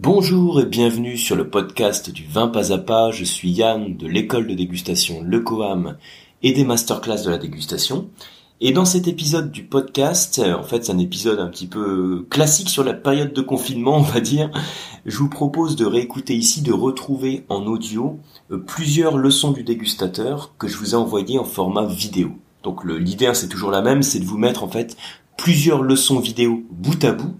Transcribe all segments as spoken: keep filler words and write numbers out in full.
Bonjour et bienvenue sur le podcast du vin pas à pas. Je suis Yann de l'école de dégustation Le Coam et des masterclass de la dégustation. Et dans cet épisode du podcast, en fait c'est un épisode un petit peu classique sur la période de confinement on va dire, je vous propose de réécouter ici, de retrouver en audio plusieurs leçons du dégustateur que je vous ai envoyées en format vidéo. Donc le, l'idée c'est toujours la même, c'est de vous mettre en fait plusieurs leçons vidéo bout à bout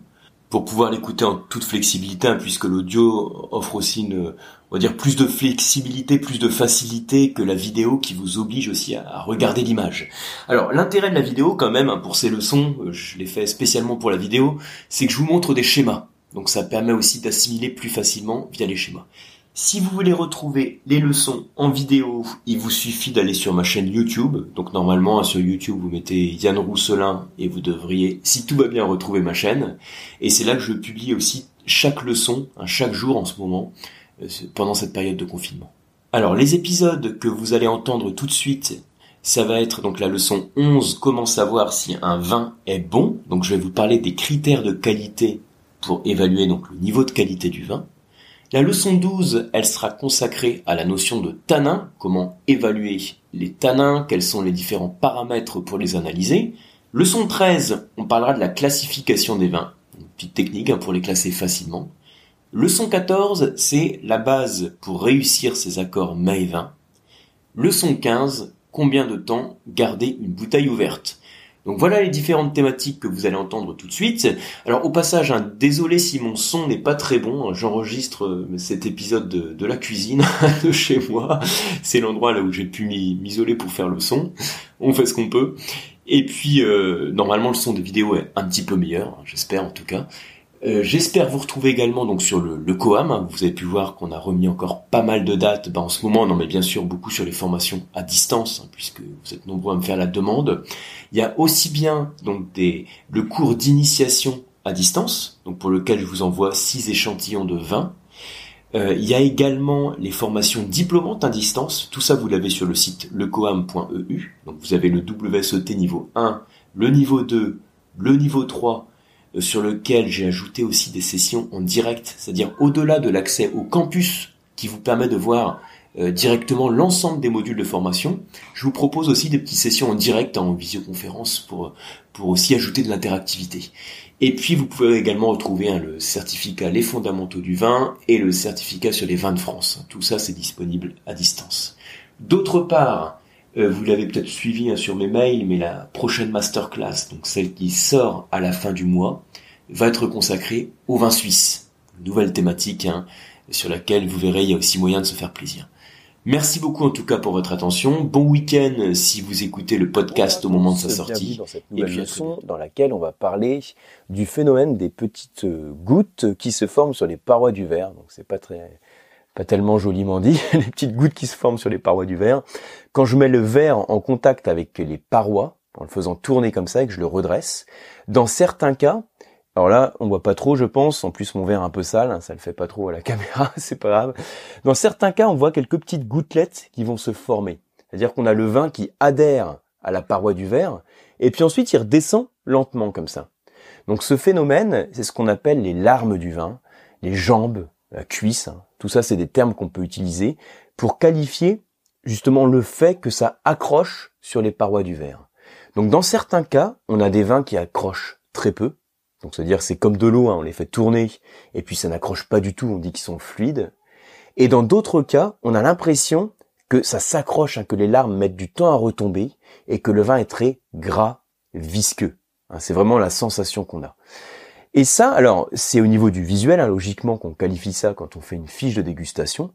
pour pouvoir l'écouter en toute flexibilité, puisque l'audio offre aussi une, on va dire, plus de flexibilité, plus de facilité que la vidéo qui vous oblige aussi à regarder l'image. Alors, l'intérêt de la vidéo, quand même, pour ces leçons, je les fais spécialement pour la vidéo, c'est que je vous montre des schémas. Donc, ça permet aussi d'assimiler plus facilement via les schémas. Si vous voulez retrouver les leçons en vidéo, il vous suffit d'aller sur ma chaîne YouTube. Donc normalement, sur YouTube, vous mettez Yann Rousselin et vous devriez, si tout va bien, retrouver ma chaîne. Et c'est là que je publie aussi chaque leçon, chaque jour en ce moment, pendant cette période de confinement. Alors, les épisodes que vous allez entendre tout de suite, ça va être donc la leçon onze, comment savoir si un vin est bon. Donc je vais vous parler des critères de qualité pour évaluer donc le niveau de qualité du vin. La leçon douze, elle sera consacrée à la notion de tanin, comment évaluer les tanins, quels sont les différents paramètres pour les analyser. Leçon treize, on parlera de la classification des vins, une petite technique pour les classer facilement. Leçon quatorze, c'est la base pour réussir ces accords mets et vins. Leçon quinze, combien de temps garder une bouteille ouverte. Donc voilà les différentes thématiques que vous allez entendre tout de suite. Alors au passage, hein, désolé si mon son n'est pas très bon, hein, j'enregistre euh, cet épisode de, de la cuisine de chez moi. C'est l'endroit là où j'ai pu m'isoler pour faire le son. On fait ce qu'on peut. Et puis euh, normalement le son des vidéos est un petit peu meilleur, hein, j'espère en tout cas. Euh, j'espère vous retrouver également donc sur le, le Coam, hein. Vous avez pu voir qu'on a remis encore pas mal de dates, ben, en ce moment on en met bien sûr beaucoup sur les formations à distance, hein, puisque vous êtes nombreux à me faire la demande. Il y a aussi bien donc des, le cours d'initiation à distance, donc pour lequel je vous envoie six échantillons de vin. Euh, il y a également les formations diplômantes à distance, tout ça vous l'avez sur le site lecoam point e u, donc vous avez le W S E T niveau un, le niveau deux, le niveau trois, sur lequel j'ai ajouté aussi des sessions en direct, c'est-à-dire au-delà de l'accès au campus qui vous permet de voir euh, directement l'ensemble des modules de formation. Je vous propose aussi des petites sessions en direct, hein, en visioconférence, pour pour aussi ajouter de l'interactivité. Et puis vous pouvez également retrouver hein, le certificat Les fondamentaux du vin et le certificat sur les vins de France. Tout ça, c'est disponible à distance. D'autre part, vous l'avez peut-être suivi hein, sur mes mails, mais la prochaine masterclass, donc celle qui sort à la fin du mois, va être consacrée au vin suisse. Nouvelle thématique hein, sur laquelle, vous verrez, il y a aussi moyen de se faire plaisir. Merci beaucoup en tout cas pour votre attention. Bon week-end si vous écoutez le podcast au moment de sa sortie. Dans cette nouvelle leçon dans laquelle on va parler du phénomène des petites gouttes qui se forment sur les parois du verre. Donc c'est pas très... pas tellement joliment dit, les petites gouttes qui se forment sur les parois du verre. Quand je mets le verre en contact avec les parois, en le faisant tourner comme ça et que je le redresse, dans certains cas, alors là, on voit pas trop, je pense, en plus mon verre est un peu sale, hein, ça le fait pas trop à la caméra, c'est pas grave. Dans certains cas, on voit quelques petites gouttelettes qui vont se former. C'est-à-dire qu'on a le vin qui adhère à la paroi du verre, et puis ensuite il redescend lentement comme ça. Donc ce phénomène, c'est ce qu'on appelle les larmes du vin, les jambes, la cuisse, hein. Tout ça, c'est des termes qu'on peut utiliser pour qualifier justement le fait que ça accroche sur les parois du verre. Donc dans certains cas, on a des vins qui accrochent très peu. Donc c'est-à-dire c'est comme de l'eau, hein, on les fait tourner et puis ça n'accroche pas du tout, on dit qu'ils sont fluides. Et dans d'autres cas, on a l'impression que ça s'accroche, hein, que les larmes mettent du temps à retomber et que le vin est très gras, visqueux. Hein, c'est vraiment la sensation qu'on a. Et ça, alors, c'est au niveau du visuel, hein, logiquement, qu'on qualifie ça quand on fait une fiche de dégustation.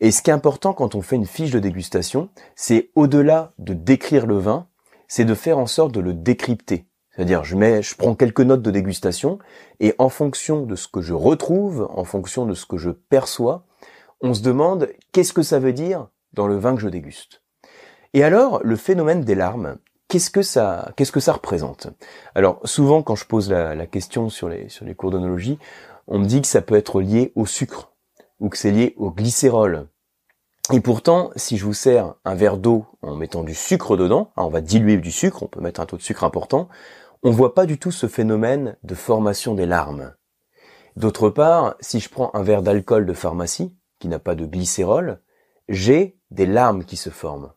Et ce qui est important quand on fait une fiche de dégustation, c'est au-delà de décrire le vin, c'est de faire en sorte de le décrypter. C'est-à-dire, je mets, je prends quelques notes de dégustation, et en fonction de ce que je retrouve, en fonction de ce que je perçois, on se demande qu'est-ce que ça veut dire dans le vin que je déguste. Et alors, le phénomène des larmes, Qu'est-ce que ça, qu'est-ce que ça représente? Alors, souvent, quand je pose la, la question sur les, sur les cours d'onologie, on me dit que ça peut être lié au sucre, ou que c'est lié au glycérol. Et pourtant, si je vous sers un verre d'eau en mettant du sucre dedans, hein, on va diluer du sucre, on peut mettre un taux de sucre important, on voit pas du tout ce phénomène de formation des larmes. D'autre part, si je prends un verre d'alcool de pharmacie, qui n'a pas de glycérol, j'ai des larmes qui se forment.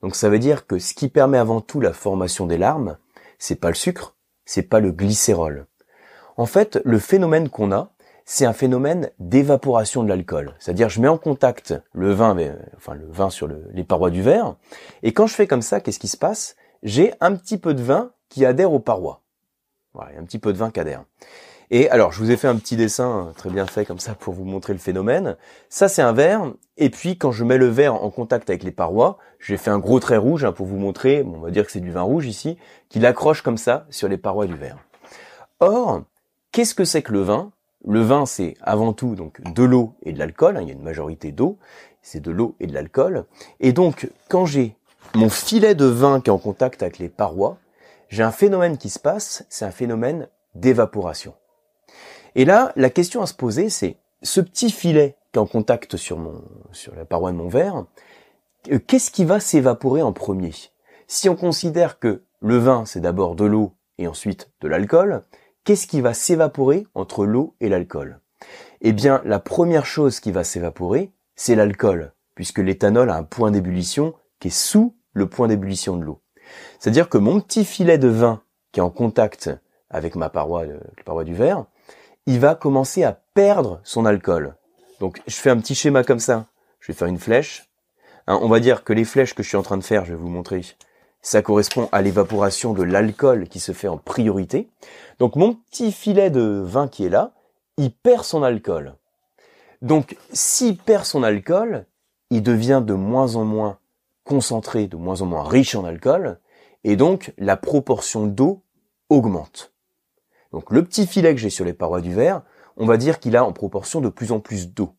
Donc ça veut dire que ce qui permet avant tout la formation des larmes, c'est pas le sucre, c'est pas le glycérol. En fait, le phénomène qu'on a, c'est un phénomène d'évaporation de l'alcool. C'est-à-dire, je mets en contact le vin, mais, enfin le vin sur le, les parois du verre, et quand je fais comme ça, qu'est-ce qui se passe? J'ai un petit peu de vin qui adhère aux parois. Voilà, un petit peu de vin qui adhère. Et alors, je vous ai fait un petit dessin très bien fait comme ça pour vous montrer le phénomène. Ça, c'est un verre. Et puis, quand je mets le verre en contact avec les parois, j'ai fait un gros trait rouge hein, pour vous montrer, bon, on va dire que c'est du vin rouge ici, qui l'accroche comme ça sur les parois du verre. Or, qu'est-ce que c'est que le vin? Le vin, c'est avant tout donc de l'eau et de l'alcool. Hein, il y a une majorité d'eau. C'est de l'eau et de l'alcool. Et donc, quand j'ai mon filet de vin qui est en contact avec les parois, j'ai un phénomène qui se passe, c'est un phénomène d'évaporation. Et là, la question à se poser, c'est ce petit filet qui est en contact sur mon, sur la paroi de mon verre, qu'est-ce qui va s'évaporer en premier? Si on considère que le vin, c'est d'abord de l'eau et ensuite de l'alcool, qu'est-ce qui va s'évaporer entre l'eau et l'alcool? Eh bien, la première chose qui va s'évaporer, c'est l'alcool, puisque l'éthanol a un point d'ébullition qui est sous le point d'ébullition de l'eau. C'est-à-dire que mon petit filet de vin qui est en contact avec ma paroi, avec la paroi du verre, il va commencer à perdre son alcool. Donc, je fais un petit schéma comme ça. Je vais faire une flèche. Hein, on va dire que les flèches que je suis en train de faire, je vais vous montrer, ça correspond à l'évaporation de l'alcool qui se fait en priorité. Donc, mon petit filet de vin qui est là, il perd son alcool. Donc, s'il perd son alcool, il devient de moins en moins concentré, de moins en moins riche en alcool. Et donc, la proportion d'eau augmente. Donc le petit filet que j'ai sur les parois du verre, on va dire qu'il a en proportion de plus en plus d'eau.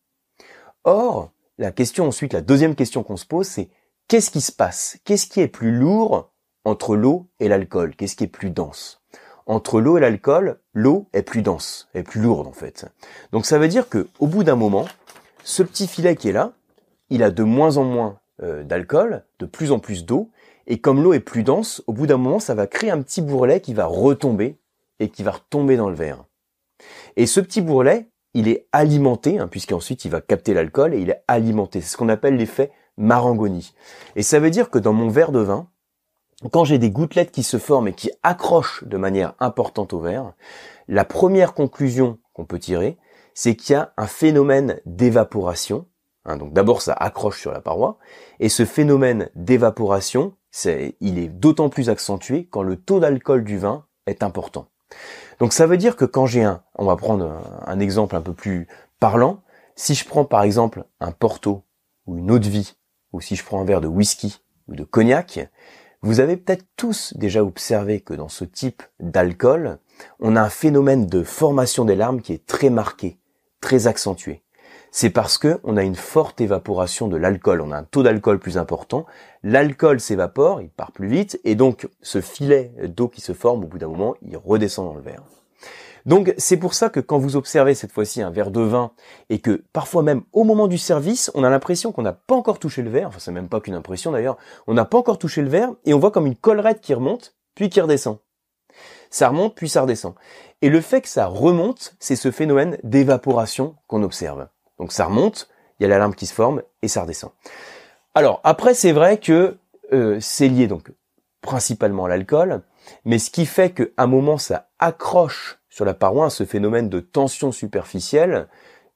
Or, la question ensuite, la deuxième question qu'on se pose, c'est qu'est-ce qui se passe? Qu'est-ce qui est plus lourd entre l'eau et l'alcool? Qu'est-ce qui est plus dense? Entre l'eau et l'alcool, l'eau est plus dense, est plus lourde en fait. Donc ça veut dire que au bout d'un moment, ce petit filet qui est là, il a de moins en moins euh, d'alcool, de plus en plus d'eau, et comme l'eau est plus dense, au bout d'un moment, ça va créer un petit bourrelet qui va retomber et qui va retomber dans le verre. Et ce petit bourrelet, il est alimenté, hein, puisqu'ensuite il va capter l'alcool et il est alimenté. C'est ce qu'on appelle l'effet Marangoni. Et ça veut dire que dans mon verre de vin, quand j'ai des gouttelettes qui se forment et qui accrochent de manière importante au verre, la première conclusion qu'on peut tirer, c'est qu'il y a un phénomène d'évaporation. Hein, donc d'abord, ça accroche sur la paroi. Et ce phénomène d'évaporation, c'est, il est d'autant plus accentué quand le taux d'alcool du vin est important. Donc ça veut dire que quand j'ai un, on va prendre un, un exemple un peu plus parlant, si je prends par exemple un Porto ou une eau-de-vie, ou si je prends un verre de whisky ou de cognac, vous avez peut-être tous déjà observé que dans ce type d'alcool, on a un phénomène de formation des larmes qui est très marqué, très accentué. C'est parce que on a une forte évaporation de l'alcool, on a un taux d'alcool plus important, l'alcool s'évapore, il part plus vite, et donc ce filet d'eau qui se forme, au bout d'un moment, il redescend dans le verre. Donc c'est pour ça que quand vous observez cette fois-ci un verre de vin, et que parfois même au moment du service, on a l'impression qu'on n'a pas encore touché le verre, enfin c'est même pas qu'une impression d'ailleurs, on n'a pas encore touché le verre, et on voit comme une collerette qui remonte, puis qui redescend. Ça remonte, puis ça redescend. Et le fait que ça remonte, c'est ce phénomène d'évaporation qu'on observe. Donc ça remonte, il y a la larme qui se forme et ça redescend. Alors après c'est vrai que euh, c'est lié donc principalement à l'alcool, mais ce qui fait qu'à un moment ça accroche sur la paroi, ce phénomène de tension superficielle,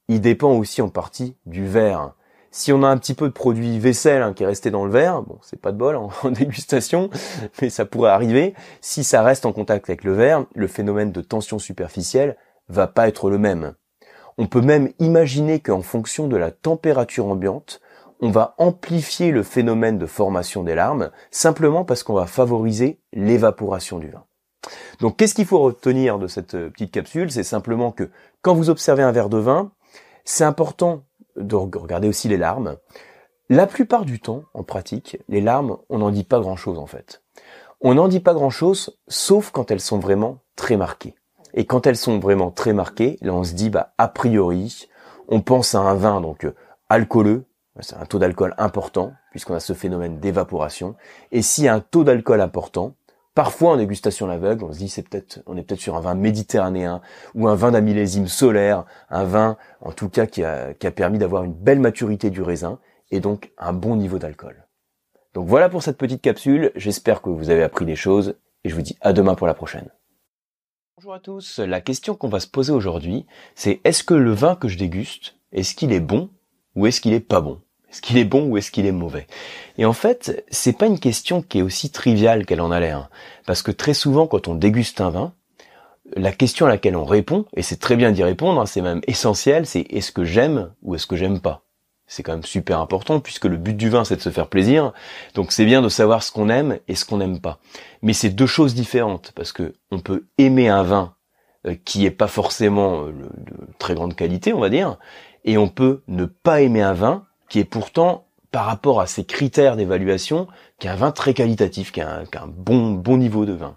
il dépend aussi en partie du verre. Si on a un petit peu de produit vaisselle hein, qui est resté dans le verre, bon c'est pas de bol en, en dégustation, mais ça pourrait arriver, si ça reste en contact avec le verre, le phénomène de tension superficielle va pas être le même. On peut même imaginer qu'en fonction de la température ambiante, on va amplifier le phénomène de formation des larmes simplement parce qu'on va favoriser l'évaporation du vin. Donc qu'est-ce qu'il faut retenir de cette petite capsule? C'est simplement que quand vous observez un verre de vin, c'est important de regarder aussi les larmes. La plupart du temps, en pratique, les larmes, on n'en dit pas grand-chose en fait. On n'en dit pas grand-chose sauf quand elles sont vraiment très marquées. Et quand elles sont vraiment très marquées, là on se dit bah a priori, on pense à un vin donc alcooleux, c'est un taux d'alcool important puisqu'on a ce phénomène d'évaporation. Et s'il y a un taux d'alcool important, Parfois en dégustation à l'aveugle, on se dit c'est peut-être, on est peut-être sur un vin méditerranéen ou un vin d'un millésime solaire, un vin en tout cas qui a, qui a permis d'avoir une belle maturité du raisin et donc un bon niveau d'alcool. Donc voilà pour cette petite capsule, j'espère que vous avez appris des choses et je vous dis à demain pour la prochaine. Bonjour à tous, la question qu'on va se poser aujourd'hui, c'est est-ce que le vin que je déguste, est-ce qu'il est bon ou est-ce qu'il est pas bon ? Est-ce qu'il est bon ou est-ce qu'il est mauvais ? Et en fait, c'est pas une question qui est aussi triviale qu'elle en a l'air. Parce que très souvent, quand on déguste un vin, la question à laquelle on répond, et c'est très bien d'y répondre, c'est même essentiel, c'est est-ce que j'aime ou est-ce que j'aime pas ? C'est quand même super important puisque le but du vin, c'est de se faire plaisir. Donc c'est bien de savoir ce qu'on aime et ce qu'on n'aime pas. Mais c'est deux choses différentes parce que on peut aimer un vin qui est pas forcément de très grande qualité, on va dire, et on peut ne pas aimer un vin qui est pourtant, par rapport à ses critères d'évaluation, qui est un vin très qualitatif, qui a un, qui a un bon, bon niveau de vin.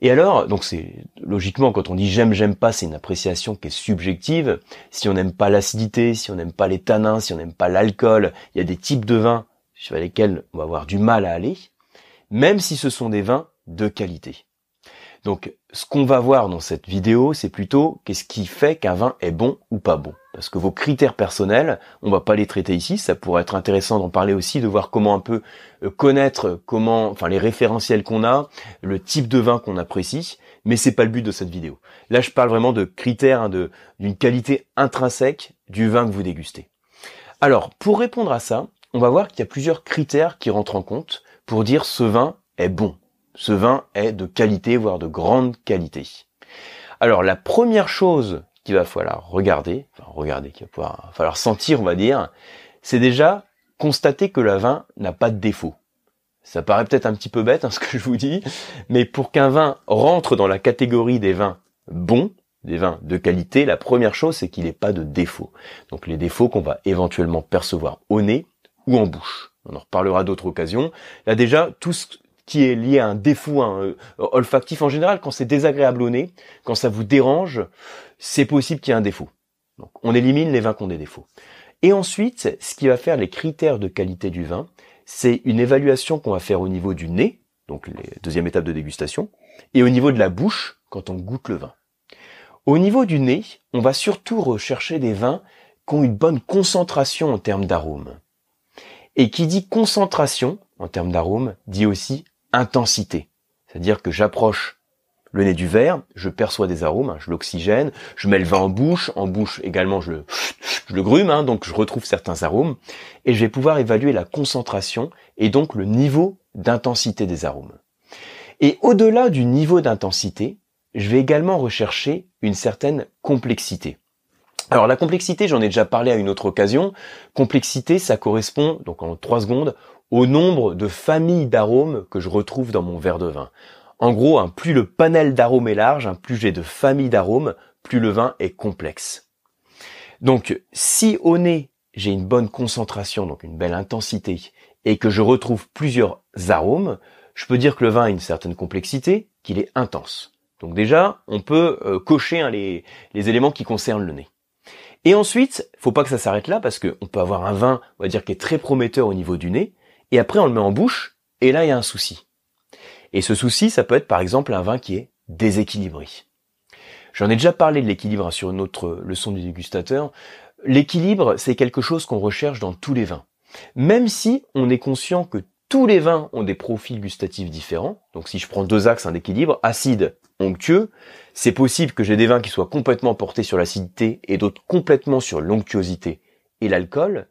Et alors, donc c'est logiquement, quand on dit j'aime, j'aime pas, c'est une appréciation qui est subjective. Si on n'aime pas l'acidité, si on n'aime pas les tanins, si on n'aime pas l'alcool, il y a des types de vins sur lesquels on va avoir du mal à aller, même si ce sont des vins de qualité. Donc, ce qu'on va voir dans cette vidéo, c'est plutôt qu'est-ce qui fait qu'un vin est bon ou pas bon. Parce que vos critères personnels, on va pas les traiter ici. Ça pourrait être intéressant d'en parler aussi, de voir comment un peu connaître, comment, enfin les référentiels qu'on a, le type de vin qu'on apprécie. Mais c'est pas le but de cette vidéo. Là, je parle vraiment de critères, hein, de d'une qualité intrinsèque du vin que vous dégustez. Alors, pour répondre à ça, on va voir qu'il y a plusieurs critères qui rentrent en compte pour dire ce vin est bon. Ce vin est de qualité, voire de grande qualité. Alors, la première chose qu'il va falloir regarder, enfin, regarder, qu'il va pouvoir, falloir sentir, on va dire, c'est déjà constater que le vin n'a pas de défaut. Ça paraît peut-être un petit peu bête, hein, ce que je vous dis, mais pour qu'un vin rentre dans la catégorie des vins bons, des vins de qualité, la première chose, c'est qu'il n'ait pas de défaut. Donc, les défauts qu'on va éventuellement percevoir au nez ou en bouche. On en reparlera d'autres occasions. Là, déjà, tout ce qui est lié à un défaut hein, olfactif en général, quand c'est désagréable au nez, quand ça vous dérange, c'est possible qu'il y ait un défaut. Donc, on élimine les vins qui ont des défauts. Et ensuite, ce qui va faire les critères de qualité du vin, c'est une évaluation qu'on va faire au niveau du nez, donc la deuxième étape de dégustation, et au niveau de la bouche, quand on goûte le vin. Au niveau du nez, on va surtout rechercher des vins qui ont une bonne concentration en termes d'arômes. Et qui dit concentration, en termes d'arômes, dit aussi intensité, c'est-à-dire que j'approche le nez du verre, je perçois des arômes, hein, je l'oxygène, je mets le vin en bouche, en bouche également je le, je le grume, hein, donc je retrouve certains arômes, et je vais pouvoir évaluer la concentration et donc le niveau d'intensité des arômes. Et au-delà du niveau d'intensité, je vais également rechercher une certaine complexité. Alors la complexité, j'en ai déjà parlé à une autre occasion, complexité ça correspond, donc en trois secondes, au nombre de familles d'arômes que je retrouve dans mon verre de vin. En gros, hein, plus le panel d'arômes est large, hein, plus j'ai de familles d'arômes, plus le vin est complexe. Donc, si au nez, j'ai une bonne concentration, donc une belle intensité, et que je retrouve plusieurs arômes, je peux dire que le vin a une certaine complexité, qu'il est intense. Donc déjà, on peut euh, cocher hein, les, les éléments qui concernent le nez. Et ensuite, faut pas que ça s'arrête là, parce qu'on peut avoir un vin, on va dire, qui est très prometteur au niveau du nez, et après, on le met en bouche, et là, il y a un souci. Et ce souci, ça peut être par exemple un vin qui est déséquilibré. J'en ai déjà parlé de l'équilibre hein, sur une autre leçon du dégustateur. L'équilibre, c'est quelque chose qu'on recherche dans tous les vins. Même si on est conscient que tous les vins ont des profils gustatifs différents, donc si je prends deux axes hein, d'équilibre, acide, onctueux, c'est possible que j'ai des vins qui soient complètement portés sur l'acidité et d'autres complètement sur l'onctuosité et l'alcool.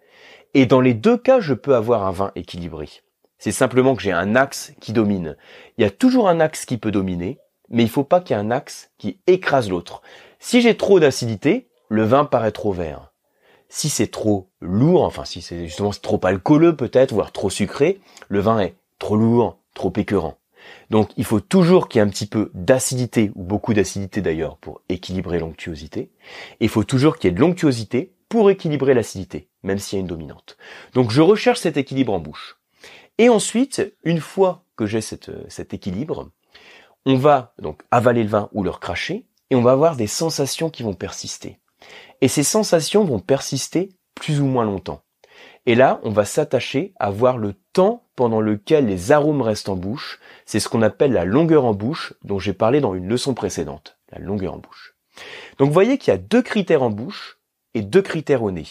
Et dans les deux cas, je peux avoir un vin équilibré. C'est simplement que j'ai un axe qui domine. Il y a toujours un axe qui peut dominer, mais il faut pas qu'il y ait un axe qui écrase l'autre. Si j'ai trop d'acidité, le vin paraît trop vert. Si c'est trop lourd, enfin si c'est justement trop alcooleux peut-être, voire trop sucré, le vin est trop lourd, trop écœurant. Donc il faut toujours qu'il y ait un petit peu d'acidité, ou beaucoup d'acidité d'ailleurs, pour équilibrer l'onctuosité. Et il faut toujours qu'il y ait de l'onctuosité pour équilibrer l'acidité, même s'il y a une dominante. Donc je recherche cet équilibre en bouche. Et ensuite, une fois que j'ai cette, cet équilibre, on va donc avaler le vin ou le recracher, et on va avoir des sensations qui vont persister. Et ces sensations vont persister plus ou moins longtemps. Et là, on va s'attacher à voir le temps pendant lequel les arômes restent en bouche. C'est ce qu'on appelle la longueur en bouche, dont j'ai parlé dans une leçon précédente, la longueur en bouche. Donc vous voyez qu'il y a deux critères en bouche et deux critères au nez.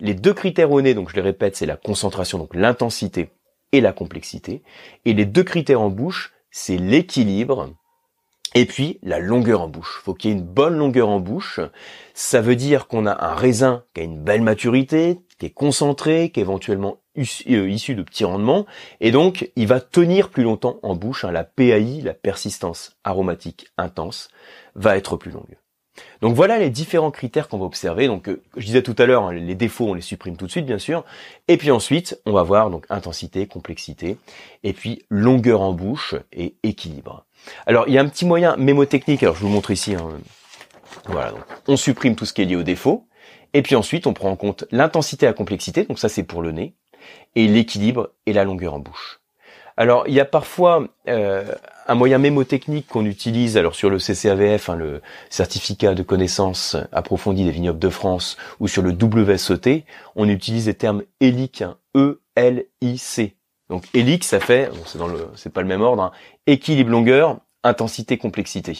Les deux critères au nez, donc je les répète, c'est la concentration, donc l'intensité et la complexité. Et les deux critères en bouche, c'est l'équilibre et puis la longueur en bouche. Faut qu'il y ait une bonne longueur en bouche. Ça veut dire qu'on a un raisin qui a une belle maturité, qui est concentré, qui est éventuellement issu de petits rendements, et donc il va tenir plus longtemps en bouche. La P A I, la persistance aromatique intense, va être plus longue. Donc voilà les différents critères qu'on va observer. Donc je disais tout à l'heure, les défauts on les supprime tout de suite bien sûr, et puis ensuite on va voir donc intensité, complexité, et puis longueur en bouche et équilibre. Alors il y a un petit moyen mémotechnique, alors je vous montre ici, hein. Voilà, donc on supprime tout ce qui est lié aux défauts, et puis ensuite on prend en compte l'intensité à complexité, donc ça c'est pour le nez, et l'équilibre et la longueur en bouche. Alors il y a parfois euh, un moyen mémotechnique qu'on utilise alors sur le C C A V F, hein, le Certificat de Connaissance Approfondie des Vignobles de France, ou sur le W S E T, on utilise les termes E L I C, hein, E L I C. Donc E L I C, ça fait, bon, c'est dans le, c'est pas le même ordre, hein, équilibre longueur, intensité complexité.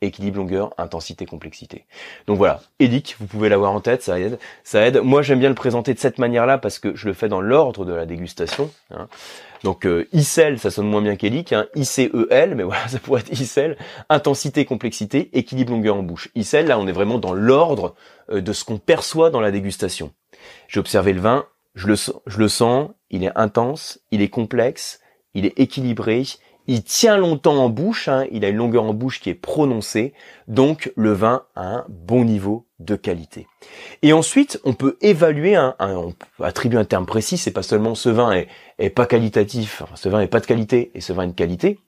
Équilibre, longueur, intensité, complexité. Donc voilà, E L I C, vous pouvez l'avoir en tête, ça aide. Ça aide. Moi, j'aime bien le présenter de cette manière-là parce que je le fais dans l'ordre de la dégustation. Hein. Donc euh, I C E L, ça sonne moins bien qu'E L I C. Hein. I C E L, mais voilà, ça pourrait être I C E L. Intensité, complexité, équilibre, longueur en bouche. I C E L, là, on est vraiment dans l'ordre euh, de ce qu'on perçoit dans la dégustation. J'ai observé le vin, je le, je le sens, il est intense, il est complexe, il est équilibré. Il tient longtemps en bouche, hein, il a une longueur en bouche qui est prononcée, donc le vin a un bon niveau de qualité. Et ensuite, on peut évaluer, hein, un, on peut attribuer un terme précis, c'est pas seulement ce vin est, est pas qualitatif, enfin, ce vin est pas de qualité et ce vin est de qualité.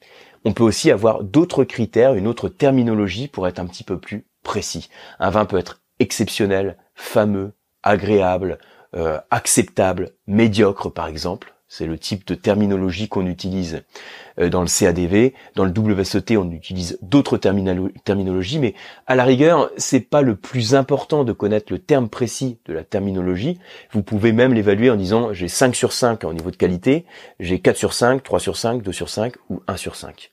On peut aussi avoir d'autres critères, une autre terminologie pour être un petit peu plus précis. Un vin peut être exceptionnel, fameux, agréable, euh, acceptable, médiocre par exemple. C'est le type de terminologie qu'on utilise dans le C A D V. Dans le W S E T, on utilise d'autres terminologies, mais à la rigueur, c'est pas le plus important de connaître le terme précis de la terminologie. Vous pouvez même l'évaluer en disant j'ai cinq sur cinq au niveau de qualité, j'ai quatre sur cinq, trois sur cinq, deux sur cinq ou un sur cinq.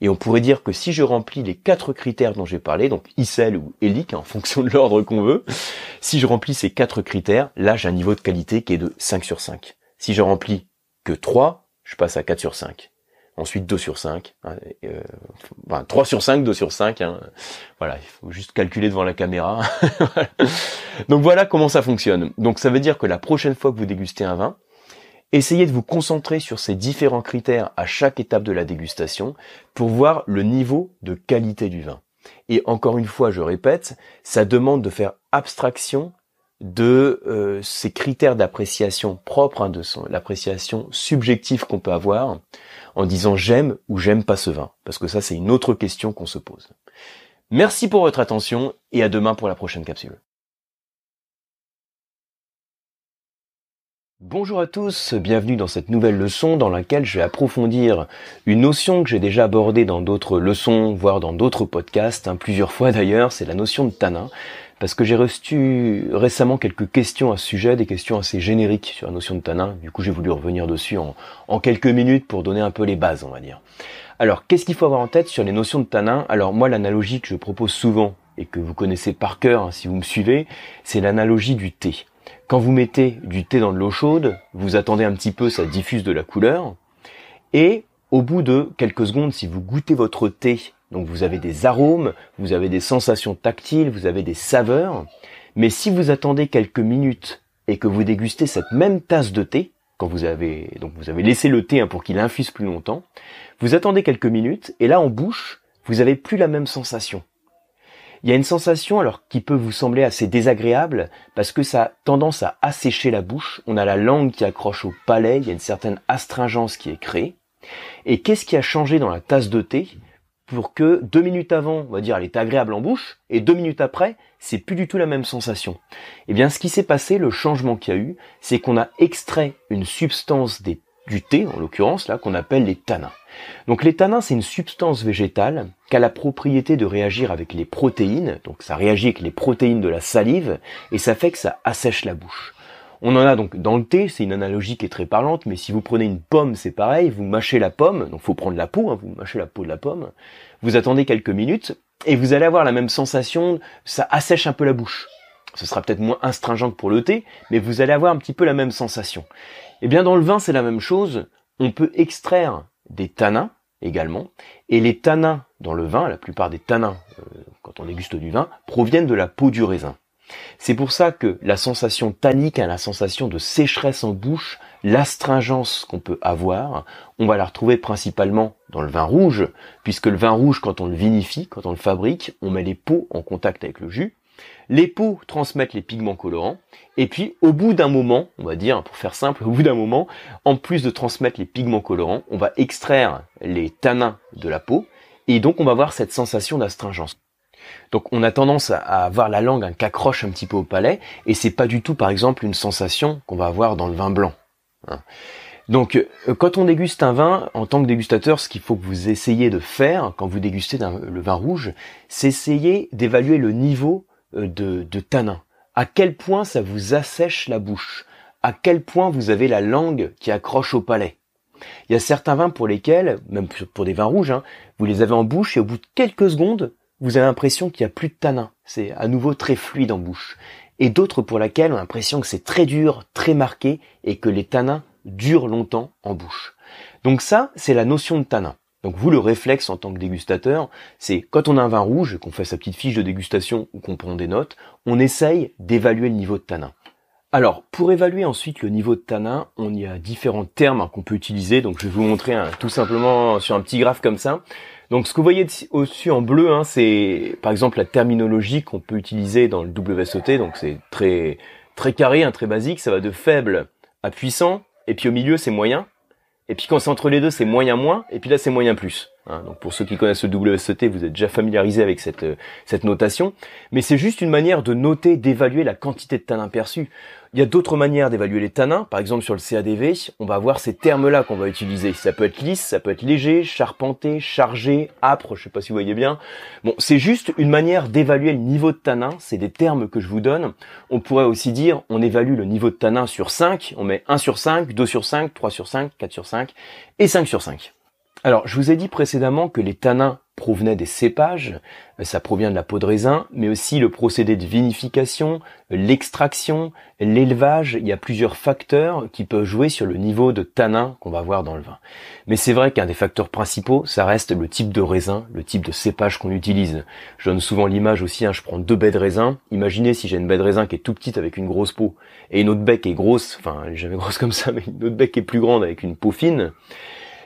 Et on pourrait dire que si je remplis les quatre critères dont j'ai parlé, donc I C E L ou E L I C, en fonction de l'ordre qu'on veut, si je remplis ces quatre critères, là j'ai un niveau de qualité qui est de cinq sur cinq. Si je remplis que trois, je passe à quatre sur cinq. Ensuite deux sur cinq, euh, enfin, trois sur cinq, deux sur cinq. Hein. Voilà, il faut juste calculer devant la caméra. Donc voilà comment ça fonctionne. Donc ça veut dire que la prochaine fois que vous dégustez un vin, essayez de vous concentrer sur ces différents critères à chaque étape de la dégustation pour voir le niveau de qualité du vin. Et encore une fois, je répète, ça demande de faire abstraction de euh, ces critères d'appréciation propres, hein, de l'appréciation subjective qu'on peut avoir en disant j'aime ou j'aime pas ce vin, parce que ça c'est une autre question qu'on se pose. Merci pour votre attention et à demain pour la prochaine capsule. Bonjour à tous, bienvenue dans cette nouvelle leçon dans laquelle je vais approfondir une notion que j'ai déjà abordée dans d'autres leçons, voire dans d'autres podcasts, hein, plusieurs fois d'ailleurs, c'est la notion de tanin. Parce que j'ai reçu récemment quelques questions à ce sujet, des questions assez génériques sur la notion de tanin. Du coup, j'ai voulu revenir dessus en, en quelques minutes pour donner un peu les bases, on va dire. Alors, qu'est-ce qu'il faut avoir en tête sur les notions de tanin? Alors, moi, l'analogie que je propose souvent et que vous connaissez par cœur, hein, si vous me suivez, c'est l'analogie du thé. Quand vous mettez du thé dans de l'eau chaude, vous attendez un petit peu, ça diffuse de la couleur. Et au bout de quelques secondes, si vous goûtez votre thé, donc vous avez des arômes, vous avez des sensations tactiles, vous avez des saveurs. Mais si vous attendez quelques minutes et que vous dégustez cette même tasse de thé, quand vous avez donc vous avez laissé le thé pour qu'il infuse plus longtemps, vous attendez quelques minutes et là en bouche, vous n'avez plus la même sensation. Il y a une sensation alors qui peut vous sembler assez désagréable parce que ça a tendance à assécher la bouche. On a la langue qui accroche au palais, il y a une certaine astringence qui est créée. Et qu'est-ce qui a changé dans la tasse de thé ? Pour que deux minutes avant, on va dire, elle est agréable en bouche, et deux minutes après, c'est plus du tout la même sensation. Eh bien, ce qui s'est passé, le changement qu'il y a eu, c'est qu'on a extrait une substance des, du thé, en l'occurrence, là, qu'on appelle les tanins. Donc, les tanins, c'est une substance végétale qui a la propriété de réagir avec les protéines, donc ça réagit avec les protéines de la salive, et ça fait que ça assèche la bouche. On en a donc dans le thé, c'est une analogie qui est très parlante, mais si vous prenez une pomme, c'est pareil, vous mâchez la pomme, donc faut prendre la peau, hein, vous mâchez la peau de la pomme, vous attendez quelques minutes, et vous allez avoir la même sensation, ça assèche un peu la bouche. Ce sera peut-être moins astringent que pour le thé, mais vous allez avoir un petit peu la même sensation. Et bien dans le vin, c'est la même chose, on peut extraire des tanins, également, et les tanins dans le vin, la plupart des tanins, euh, quand on déguste du vin, proviennent de la peau du raisin. C'est pour ça que la sensation tannique, hein, la sensation de sécheresse en bouche, l'astringence qu'on peut avoir, on va la retrouver principalement dans le vin rouge, puisque le vin rouge, quand on le vinifie, quand on le fabrique, on met les peaux en contact avec le jus, les peaux transmettent les pigments colorants, et puis au bout d'un moment, on va dire, pour faire simple, au bout d'un moment, en plus de transmettre les pigments colorants, on va extraire les tanins de la peau, et donc on va avoir cette sensation d'astringence. Donc on a tendance à avoir la langue hein, qui accroche un petit peu au palais, et c'est pas du tout par exemple une sensation qu'on va avoir dans le vin blanc. Hein. Donc quand on déguste un vin, en tant que dégustateur, ce qu'il faut que vous essayiez de faire quand vous dégustez le vin rouge, c'est essayer d'évaluer le niveau de, de tanin. À quel point ça vous assèche la bouche, à quel point vous avez la langue qui accroche au palais. Il y a certains vins pour lesquels, même pour des vins rouges, hein, vous les avez en bouche et au bout de quelques secondes, vous avez l'impression qu'il n'y a plus de tanin. C'est à nouveau très fluide en bouche. Et d'autres pour lesquels on a l'impression que c'est très dur, très marqué, et que les tanins durent longtemps en bouche. Donc ça, c'est la notion de tanin. Donc vous, le réflexe en tant que dégustateur, c'est quand on a un vin rouge, qu'on fait sa petite fiche de dégustation ou qu'on prend des notes, on essaye d'évaluer le niveau de tanin. Alors, pour évaluer ensuite le niveau de tanin, on y a différents termes qu'on peut utiliser. Donc je vais vous montrer hein, tout simplement sur un petit graphe comme ça. Donc ce que vous voyez au-dessus en bleu, hein, c'est par exemple la terminologie qu'on peut utiliser dans le W S E T, donc c'est très très carré, hein, très basique, ça va de faible à puissant, et puis au milieu c'est moyen, et puis quand c'est entre les deux c'est moyen moins, et puis là c'est moyen plus. Hein. Donc pour ceux qui connaissent le W S E T, vous êtes déjà familiarisés avec cette, cette notation, mais c'est juste une manière de noter, d'évaluer la quantité de tanin perçue. Il y a d'autres manières d'évaluer les tanins, par exemple sur le C A D V, on va avoir ces termes-là qu'on va utiliser. Ça peut être lisse, ça peut être léger, charpenté, chargé, âpre, je sais pas si vous voyez bien. Bon, c'est juste une manière d'évaluer le niveau de tanin, c'est des termes que je vous donne. On pourrait aussi dire, on évalue le niveau de tanin sur cinq, on met un sur cinq, deux sur cinq, trois sur cinq, quatre sur cinq et cinq sur cinq. Alors, je vous ai dit précédemment que les tanins provenaient des cépages, ça provient de la peau de raisin, mais aussi le procédé de vinification, l'extraction, l'élevage, il y a plusieurs facteurs qui peuvent jouer sur le niveau de tanin qu'on va avoir dans le vin. Mais c'est vrai qu'un des facteurs principaux, ça reste le type de raisin, le type de cépage qu'on utilise. Je donne souvent l'image aussi, hein, je prends deux baies de raisin, imaginez si j'ai une baie de raisin qui est tout petite avec une grosse peau, et une autre baie qui est grosse, enfin jamais grosse comme ça, mais une autre baie qui est plus grande avec une peau fine.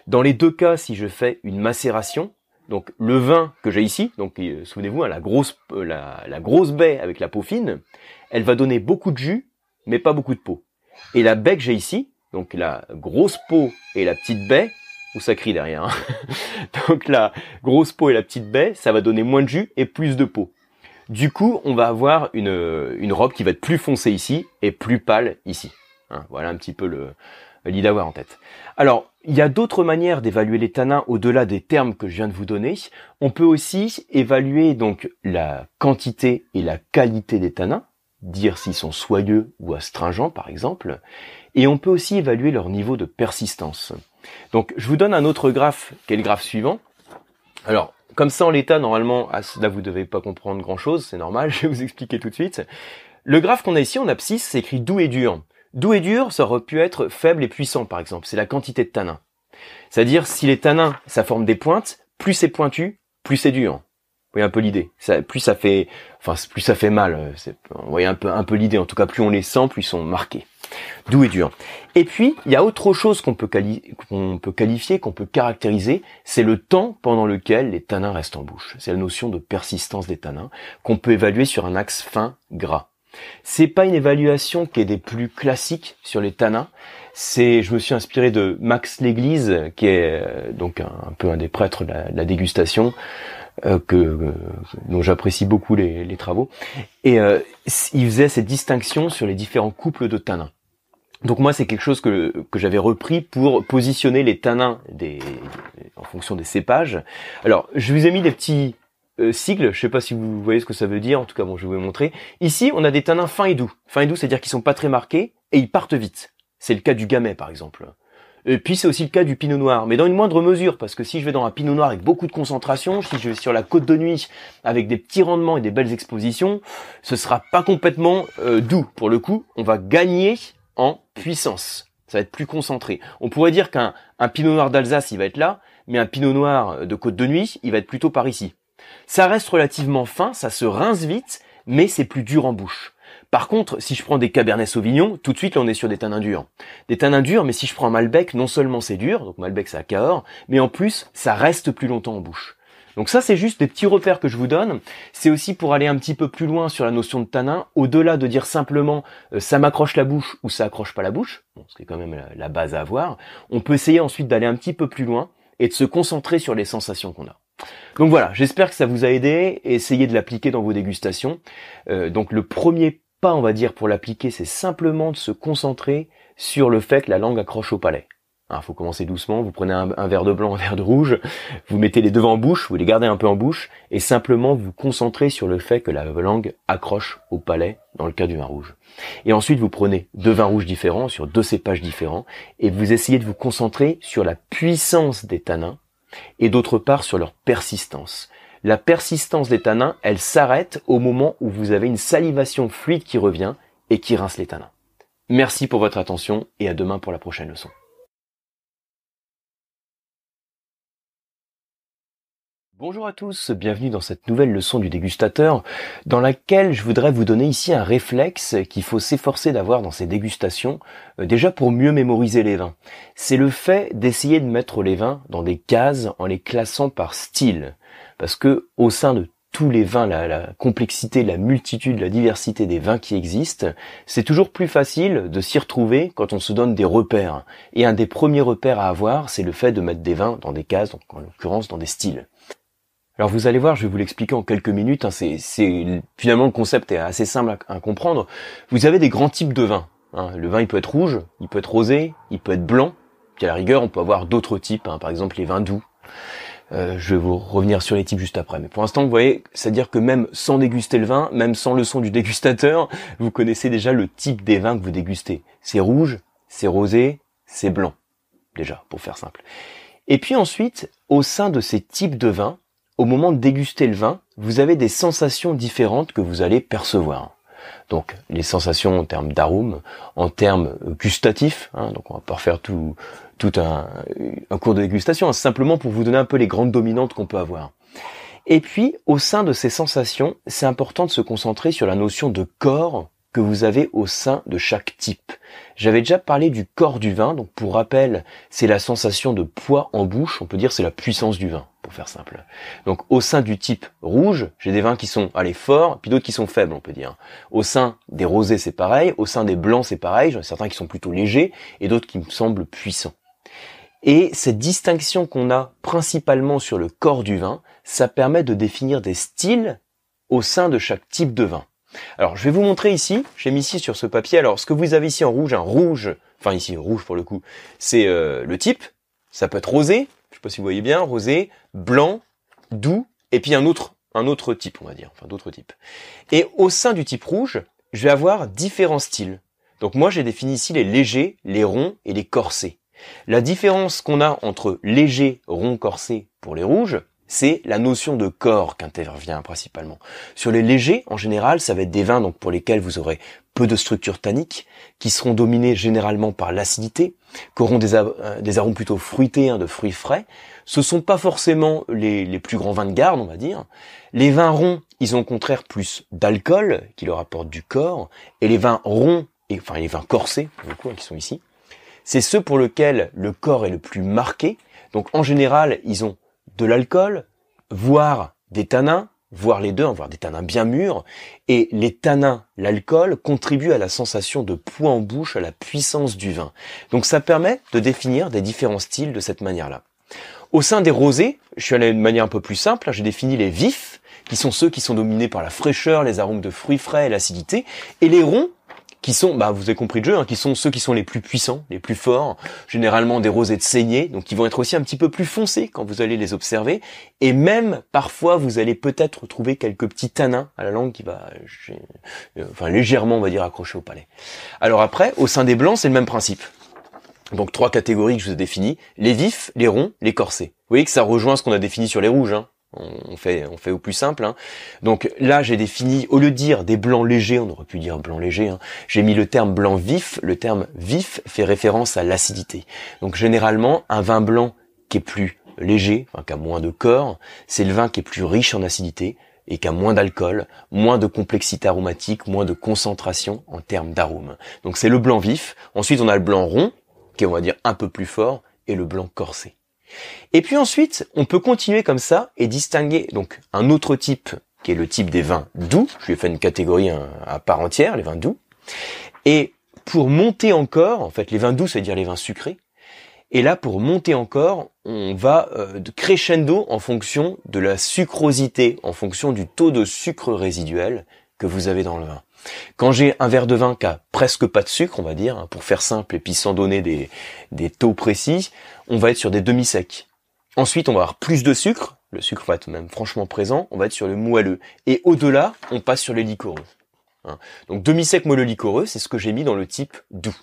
Dans les deux cas, si je fais une macération, donc le vin que j'ai ici, donc euh, souvenez-vous, hein, la grosse euh, la, la grosse baie avec la peau fine, elle va donner beaucoup de jus, mais pas beaucoup de peau. Et la baie que j'ai ici, donc la grosse peau et la petite baie, où ça crie derrière, hein donc la grosse peau et la petite baie, ça va donner moins de jus et plus de peau. Du coup, on va avoir une, une robe qui va être plus foncée ici et plus pâle ici. Hein, voilà un petit peu le... l'idée d'avoir en tête. Alors, il y a d'autres manières d'évaluer les tanins au-delà des termes que je viens de vous donner. On peut aussi évaluer donc la quantité et la qualité des tanins, dire s'ils sont soyeux ou astringents par exemple, et on peut aussi évaluer leur niveau de persistance. Donc, je vous donne un autre graphe, qui est le graphe suivant. Alors, comme ça en l'état, normalement, là vous ne devez pas comprendre grand-chose, c'est normal, je vais vous expliquer tout de suite. Le graphe qu'on a ici en abscisse, c'est écrit doux et dur. Doux et dur, ça aurait pu être faible et puissant, par exemple. C'est la quantité de tanins. C'est-à-dire, si les tanins, ça forme des pointes, plus c'est pointu, plus c'est dur. Vous voyez un peu l'idée. Ça, plus ça fait, enfin, plus ça fait mal. Vous voyez un peu, un peu l'idée. En tout cas, plus on les sent, plus ils sont marqués. Doux et dur. Et puis, il y a autre chose qu'on peut, quali- qu'on peut qualifier, qu'on peut caractériser. C'est le temps pendant lequel les tanins restent en bouche. C'est la notion de persistance des tanins qu'on peut évaluer sur un axe fin gras. C'est pas une évaluation qui est des plus classiques sur les tanins. C'est, je me suis inspiré de Max Léglise, qui est euh, donc un, un peu un des prêtres de la, de la dégustation, euh, que euh, dont j'apprécie beaucoup les, les travaux. Et euh, il faisait cette distinction sur les différents couples de tanins. Donc moi, c'est quelque chose que, que j'avais repris pour positionner les tanins des, en fonction des cépages. Alors, je vous ai mis des petits Euh, sigle, je sais pas si vous voyez ce que ça veut dire, en tout cas bon je vais vous montrer. Ici on a des tanins fins et doux. Fins et doux, c'est-à-dire qu'ils sont pas très marqués, et ils partent vite. C'est le cas du gamay, par exemple. Et puis c'est aussi le cas du pinot noir, mais dans une moindre mesure, parce que si je vais dans un pinot noir avec beaucoup de concentration, si je vais sur la côte de nuit avec des petits rendements et des belles expositions, ce sera pas complètement euh, doux. Pour le coup, on va gagner en puissance. Ça va être plus concentré. On pourrait dire qu'un un pinot noir d'Alsace, il va être là, mais un pinot noir de côte de nuit, il va être plutôt par ici. Ça reste relativement fin, ça se rince vite, mais c'est plus dur en bouche. Par contre, si je prends des Cabernet Sauvignon, tout de suite, là, on est sur des tanins durs. Des tanins durs, mais si je prends un Malbec, non seulement c'est dur, donc Malbec, c'est à Cahors, mais en plus, ça reste plus longtemps en bouche. Donc ça, c'est juste des petits repères que je vous donne. C'est aussi pour aller un petit peu plus loin sur la notion de tanin, au-delà de dire simplement euh, ça m'accroche la bouche ou ça accroche pas la bouche, bon, ce qui est quand même la, la base à avoir. On peut essayer ensuite d'aller un petit peu plus loin et de se concentrer sur les sensations qu'on a. Donc voilà, j'espère que ça vous a aidé. Essayez de l'appliquer dans vos dégustations. Euh, donc le premier pas, on va dire, pour l'appliquer, c'est simplement de se concentrer sur le fait que la langue accroche au palais. Il faut commencer doucement, vous prenez un, un verre de blanc, un verre de rouge, vous mettez les deux en bouche, vous les gardez un peu en bouche, et simplement vous concentrez sur le fait que la langue accroche au palais, dans le cas du vin rouge. Et ensuite, vous prenez deux vins rouges différents, sur deux cépages différents, et vous essayez de vous concentrer sur la puissance des tanins, et d'autre part sur leur persistance. La persistance des tanins, elle s'arrête au moment où vous avez une salivation fluide qui revient et qui rince les tanins. Merci pour votre attention, et à demain pour la prochaine leçon. Bonjour à tous, bienvenue dans cette nouvelle leçon du dégustateur dans laquelle je voudrais vous donner ici un réflexe qu'il faut s'efforcer d'avoir dans ces dégustations, déjà pour mieux mémoriser les vins. C'est le fait d'essayer de mettre les vins dans des cases en les classant par style, parce que au sein de tous les vins, la, la complexité, la multitude, la diversité des vins qui existent, c'est toujours plus facile de s'y retrouver quand on se donne des repères. Et un des premiers repères à avoir, c'est le fait de mettre des vins dans des cases, donc en l'occurrence dans des styles. Alors vous allez voir, je vais vous l'expliquer en quelques minutes, hein, c'est, c'est, finalement le concept est assez simple à, à comprendre. Vous avez des grands types de vins. Hein. Le vin, il peut être rouge, il peut être rosé, il peut être blanc. Puis à la rigueur, on peut avoir d'autres types, hein, par exemple les vins doux. Euh, je vais vous revenir sur les types juste après. Mais pour l'instant, vous voyez, c'est-à-dire que même sans déguster le vin, même sans le son du dégustateur, vous connaissez déjà le type des vins que vous dégustez. C'est rouge, c'est rosé, c'est blanc. Déjà, pour faire simple. Et puis ensuite, au sein de ces types de vins, au moment de déguster le vin, vous avez des sensations différentes que vous allez percevoir. Donc, les sensations en termes d'arôme, en termes gustatifs, hein, donc on va pas refaire tout, tout un, un cours de dégustation, hein, simplement pour vous donner un peu les grandes dominantes qu'on peut avoir. Et puis, au sein de ces sensations, c'est important de se concentrer sur la notion de corps que vous avez au sein de chaque type. J'avais déjà parlé du corps du vin, donc pour rappel, c'est la sensation de poids en bouche, on peut dire c'est la puissance du vin, pour faire simple. Donc au sein du type rouge, j'ai des vins qui sont allez, forts, puis d'autres qui sont faibles, on peut dire. Au sein des rosés, c'est pareil, au sein des blancs, c'est pareil, j'en ai certains qui sont plutôt légers, et d'autres qui me semblent puissants. Et cette distinction qu'on a principalement sur le corps du vin, ça permet de définir des styles au sein de chaque type de vin. Alors, je vais vous montrer ici, j'ai mis ici sur ce papier, alors ce que vous avez ici en rouge, un rouge, enfin ici, rouge pour le coup, c'est euh, le type, ça peut être rosé, je sais pas si vous voyez bien, rosé, blanc, doux, et puis un autre, un autre type, on va dire, enfin d'autres types. Et au sein du type rouge, je vais avoir différents styles. Donc moi, j'ai défini ici les légers, les ronds et les corsés. La différence qu'on a entre léger, rond, corsé pour les rouges, c'est la notion de corps qu'intervient principalement. Sur les légers, en général, ça va être des vins donc pour lesquels vous aurez peu de structures tanniques, qui seront dominés généralement par l'acidité, qui auront des, des arômes plutôt fruités, hein, de fruits frais. Ce sont pas forcément les, les plus grands vins de garde, on va dire. Les vins ronds, ils ont au contraire plus d'alcool, qui leur apporte du corps, et les vins ronds, et enfin les vins corsés, pour le coup, hein, qui sont ici, c'est ceux pour lesquels le corps est le plus marqué. Donc en général, ils ont de l'alcool, voire des tanins, voire les deux, hein, voire des tanins bien mûrs, et les tanins, l'alcool, contribuent à la sensation de poids en bouche, à la puissance du vin. Donc ça permet de définir des différents styles de cette manière-là. Au sein des rosés, je suis allé d'une manière un peu plus simple, hein, j'ai défini les vifs, qui sont ceux qui sont dominés par la fraîcheur, les arômes de fruits frais et l'acidité, et les ronds, qui sont, bah, vous avez compris le jeu, hein, qui sont ceux qui sont les plus puissants, les plus forts, généralement des rosettes saignées, donc qui vont être aussi un petit peu plus foncés quand vous allez les observer, et même parfois vous allez peut-être retrouver quelques petits tanins à la langue qui va, euh, enfin légèrement on va dire accroché au palais. Alors après, au sein des blancs, c'est le même principe. Donc trois catégories que je vous ai définies, les vifs, les ronds, les corsets. Vous voyez que ça rejoint ce qu'on a défini sur les rouges, hein. On fait, on fait au plus simple, hein. Donc là j'ai défini, au lieu de dire des blancs légers, on aurait pu dire blanc léger, hein, j'ai mis le terme blanc vif. Le terme vif fait référence à l'acidité. Donc généralement un vin blanc qui est plus léger, enfin qui a moins de corps, c'est le vin qui est plus riche en acidité et qui a moins d'alcool, moins de complexité aromatique, moins de concentration en termes d'arômes. Donc c'est le blanc vif. Ensuite on a le blanc rond, qui est on va dire un peu plus fort, et le blanc corsé. Et puis ensuite, on peut continuer comme ça et distinguer donc un autre type qui est le type des vins doux. Je lui ai fait une catégorie à part entière, les vins doux. Et pour monter encore, en fait, les vins doux, c'est-à-dire les vins sucrés. Et là, pour monter encore, on va euh, de crescendo en fonction de la sucrosité, en fonction du taux de sucre résiduel que vous avez dans le vin. Quand j'ai un verre de vin qui a presque pas de sucre, on va dire, hein, pour faire simple et puis sans donner des, des taux précis, on va être sur des demi-secs. Ensuite, on va avoir plus de sucre, le sucre va être même franchement présent, on va être sur le moelleux. Et au-delà, on passe sur les liquoreux. Hein. Donc demi-sec, moelleux, liquoreux, c'est ce que j'ai mis dans le type doux.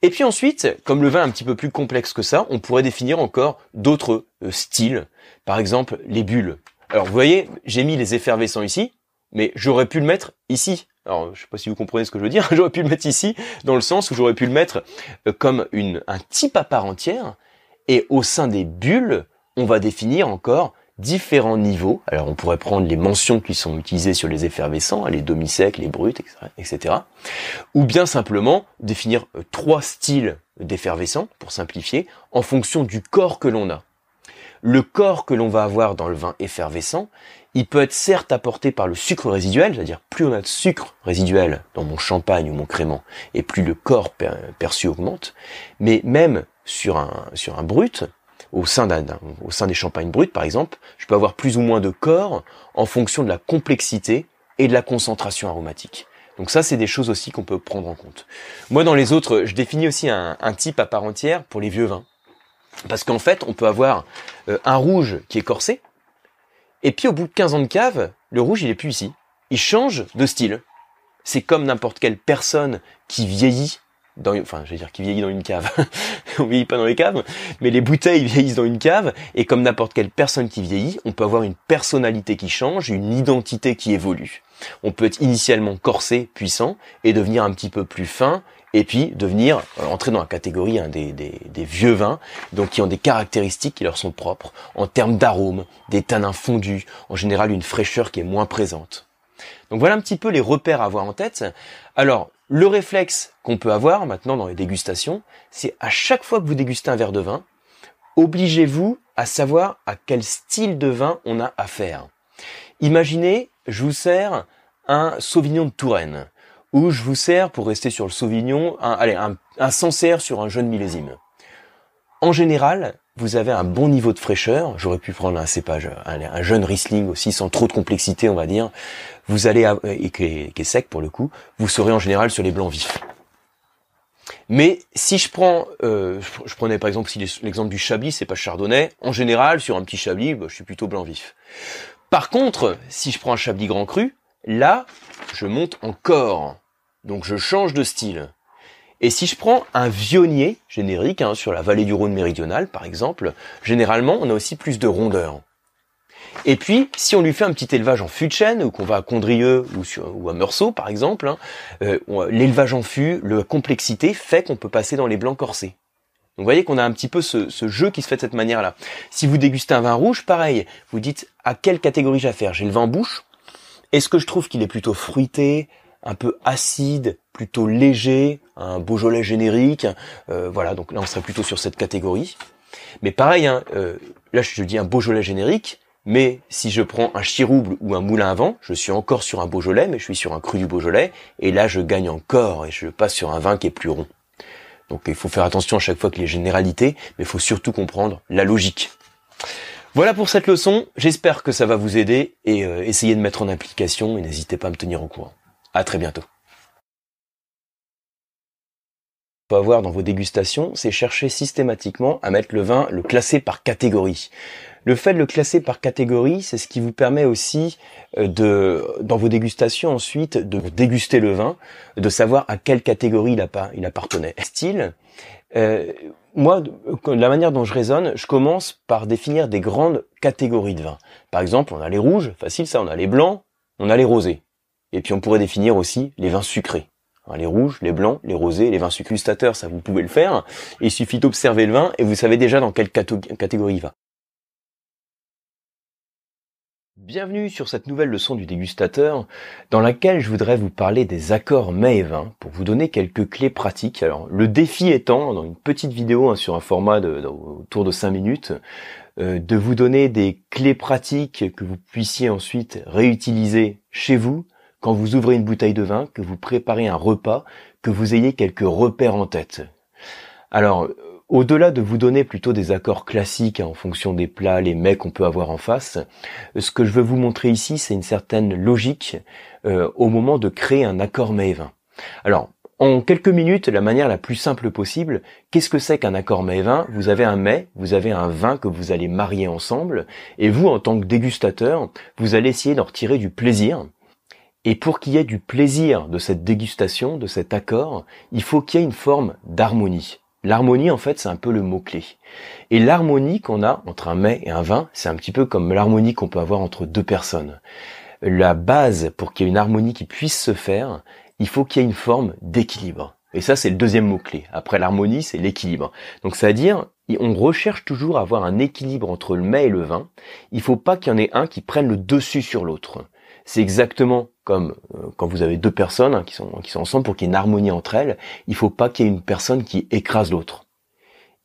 Et puis ensuite, comme le vin est un petit peu plus complexe que ça, on pourrait définir encore d'autres euh, styles, par exemple les bulles. Alors vous voyez, j'ai mis les effervescents ici, mais j'aurais pu le mettre ici. Alors, je sais pas si vous comprenez ce que je veux dire. J'aurais pu le mettre ici, dans le sens où j'aurais pu le mettre comme une, un type à part entière. Et au sein des bulles, on va définir encore différents niveaux. Alors, on pourrait prendre les mentions qui sont utilisées sur les effervescents, les demi-secs, les bruts, et cetera. Ou bien simplement définir trois styles d'effervescents, pour simplifier, en fonction du corps que l'on a. Le corps que l'on va avoir dans le vin effervescent, il peut être certes apporté par le sucre résiduel, c'est-à-dire plus on a de sucre résiduel dans mon champagne ou mon crément, et plus le corps per perçu augmente, mais même sur un, sur un brut, au sein, d'un, au sein des champagnes brutes par exemple, je peux avoir plus ou moins de corps en fonction de la complexité et de la concentration aromatique. Donc ça, c'est des choses aussi qu'on peut prendre en compte. Moi, dans les autres, je définis aussi un, un type à part entière pour les vieux vins. Parce qu'en fait, on peut avoir euh, un rouge qui est corsé, et puis au bout de quinze ans de cave, le rouge, il est plus ici. Il change de style. C'est comme n'importe quelle personne qui vieillit dans, enfin, je vais dire qui vieillit dans une cave. On vieillit pas dans les caves, mais les bouteilles vieillissent dans une cave, et comme n'importe quelle personne qui vieillit, on peut avoir une personnalité qui change, une identité qui évolue. On peut être initialement corsé, puissant, et devenir un petit peu plus fin, et puis devenir, entrer dans la catégorie hein, des, des, des vieux vins, donc qui ont des caractéristiques qui leur sont propres, en termes d'arômes, des tanins fondus, en général une fraîcheur qui est moins présente. Donc voilà un petit peu les repères à avoir en tête. Alors, le réflexe qu'on peut avoir maintenant dans les dégustations, c'est à chaque fois que vous dégustez un verre de vin, obligez-vous à savoir à quel style de vin on a affaire. Imaginez, je vous sers un Sauvignon de Touraine, ou je vous sers, pour rester sur le Sauvignon, un, allez, un, un Sancerre sur un jeune millésime. En général, vous avez un bon niveau de fraîcheur. J'aurais pu prendre un cépage, un, un jeune Riesling aussi, sans trop de complexité, on va dire. Vous allez, et qui est sec pour le coup, vous serez en général sur les blancs vifs. Mais si je prends, euh, je prenais par exemple si l'exemple du Chablis, c'est pas Chardonnay. En général, sur un petit Chablis, bah, je suis plutôt blanc vif. Par contre, si je prends un Chablis Grand Cru, là, je monte encore. Donc je change de style. Et si je prends un vionnier générique, hein, sur la vallée du Rhône méridionale par exemple, généralement on a aussi plus de rondeur. Et puis, si on lui fait un petit élevage en fût de chêne, ou qu'on va à Condrieu ou, sur, ou à Meursault par exemple, hein, euh, l'élevage en fût, la complexité fait qu'on peut passer dans les blancs corsés. Donc vous voyez qu'on a un petit peu ce, ce jeu qui se fait de cette manière-là. Si vous dégustez un vin rouge, pareil, vous dites à quelle catégorie j'ai affaire. J'ai le vin en bouche. Est-ce que je trouve qu'il est plutôt fruité, un peu acide, plutôt léger, un Beaujolais générique, euh, voilà, donc là on serait plutôt sur cette catégorie. Mais pareil, hein, euh, là je dis un Beaujolais générique, mais si je prends un Chirouble ou un Moulin à Vent, je suis encore sur un Beaujolais, mais je suis sur un cru du Beaujolais, et là je gagne encore, et je passe sur un vin qui est plus rond. Donc il faut faire attention à chaque fois qu'il y a généralité, mais il faut surtout comprendre la logique. Voilà pour cette leçon, j'espère que ça va vous aider et euh, essayez de mettre en application et n'hésitez pas à me tenir au courant. À très bientôt. peut avoir dans vos dégustations, c'est chercher systématiquement à mettre le vin, le classer par catégorie. Le fait de le classer par catégorie, c'est ce qui vous permet aussi de, dans vos dégustations ensuite, de déguster le vin, de savoir à quelle catégorie il appartenait. Style, euh, moi, la manière dont je raisonne, je commence par définir des grandes catégories de vins. Par exemple, on a les rouges, facile ça, on a les blancs, on a les rosés. Et puis on pourrait définir aussi les vins sucrés. Les rouges, les blancs, les rosés, les vins sucrés. Gustateurs, ça vous pouvez le faire. Il suffit d'observer le vin et vous savez déjà dans quelle catégorie il va. Bienvenue sur cette nouvelle leçon du dégustateur dans laquelle je voudrais vous parler des accords mets et vins pour vous donner quelques clés pratiques. Alors le défi étant, dans une petite vidéo hein, sur un format de, de, autour de cinq minutes, euh, de vous donner des clés pratiques que vous puissiez ensuite réutiliser chez vous quand vous ouvrez une bouteille de vin, que vous préparez un repas, que vous ayez quelques repères en tête. Alors, au-delà de vous donner plutôt des accords classiques hein, en fonction des plats, les mets qu'on peut avoir en face, ce que je veux vous montrer ici, c'est une certaine logique euh, au moment de créer un accord mets et vins. Alors, en quelques minutes, la manière la plus simple possible, qu'est-ce que c'est qu'un accord mets et vins? Vous avez un mets, vous avez un vin que vous allez marier ensemble, et vous, en tant que dégustateur, vous allez essayer d'en retirer du plaisir. Et pour qu'il y ait du plaisir de cette dégustation, de cet accord, il faut qu'il y ait une forme d'harmonie. L'harmonie, en fait, c'est un peu le mot-clé. Et l'harmonie qu'on a entre un mets et un vin, c'est un petit peu comme l'harmonie qu'on peut avoir entre deux personnes. La base, pour qu'il y ait une harmonie qui puisse se faire, il faut qu'il y ait une forme d'équilibre. Et ça, c'est le deuxième mot-clé. Après l'harmonie, c'est l'équilibre. Donc, c'est-à-dire, on recherche toujours à avoir un équilibre entre le mets et le vin. Il ne faut pas qu'il y en ait un qui prenne le dessus sur l'autre. C'est exactement comme quand vous avez deux personnes hein, qui sont qui sont ensemble, pour qu'il y ait une harmonie entre elles, il faut pas qu'il y ait une personne qui écrase l'autre.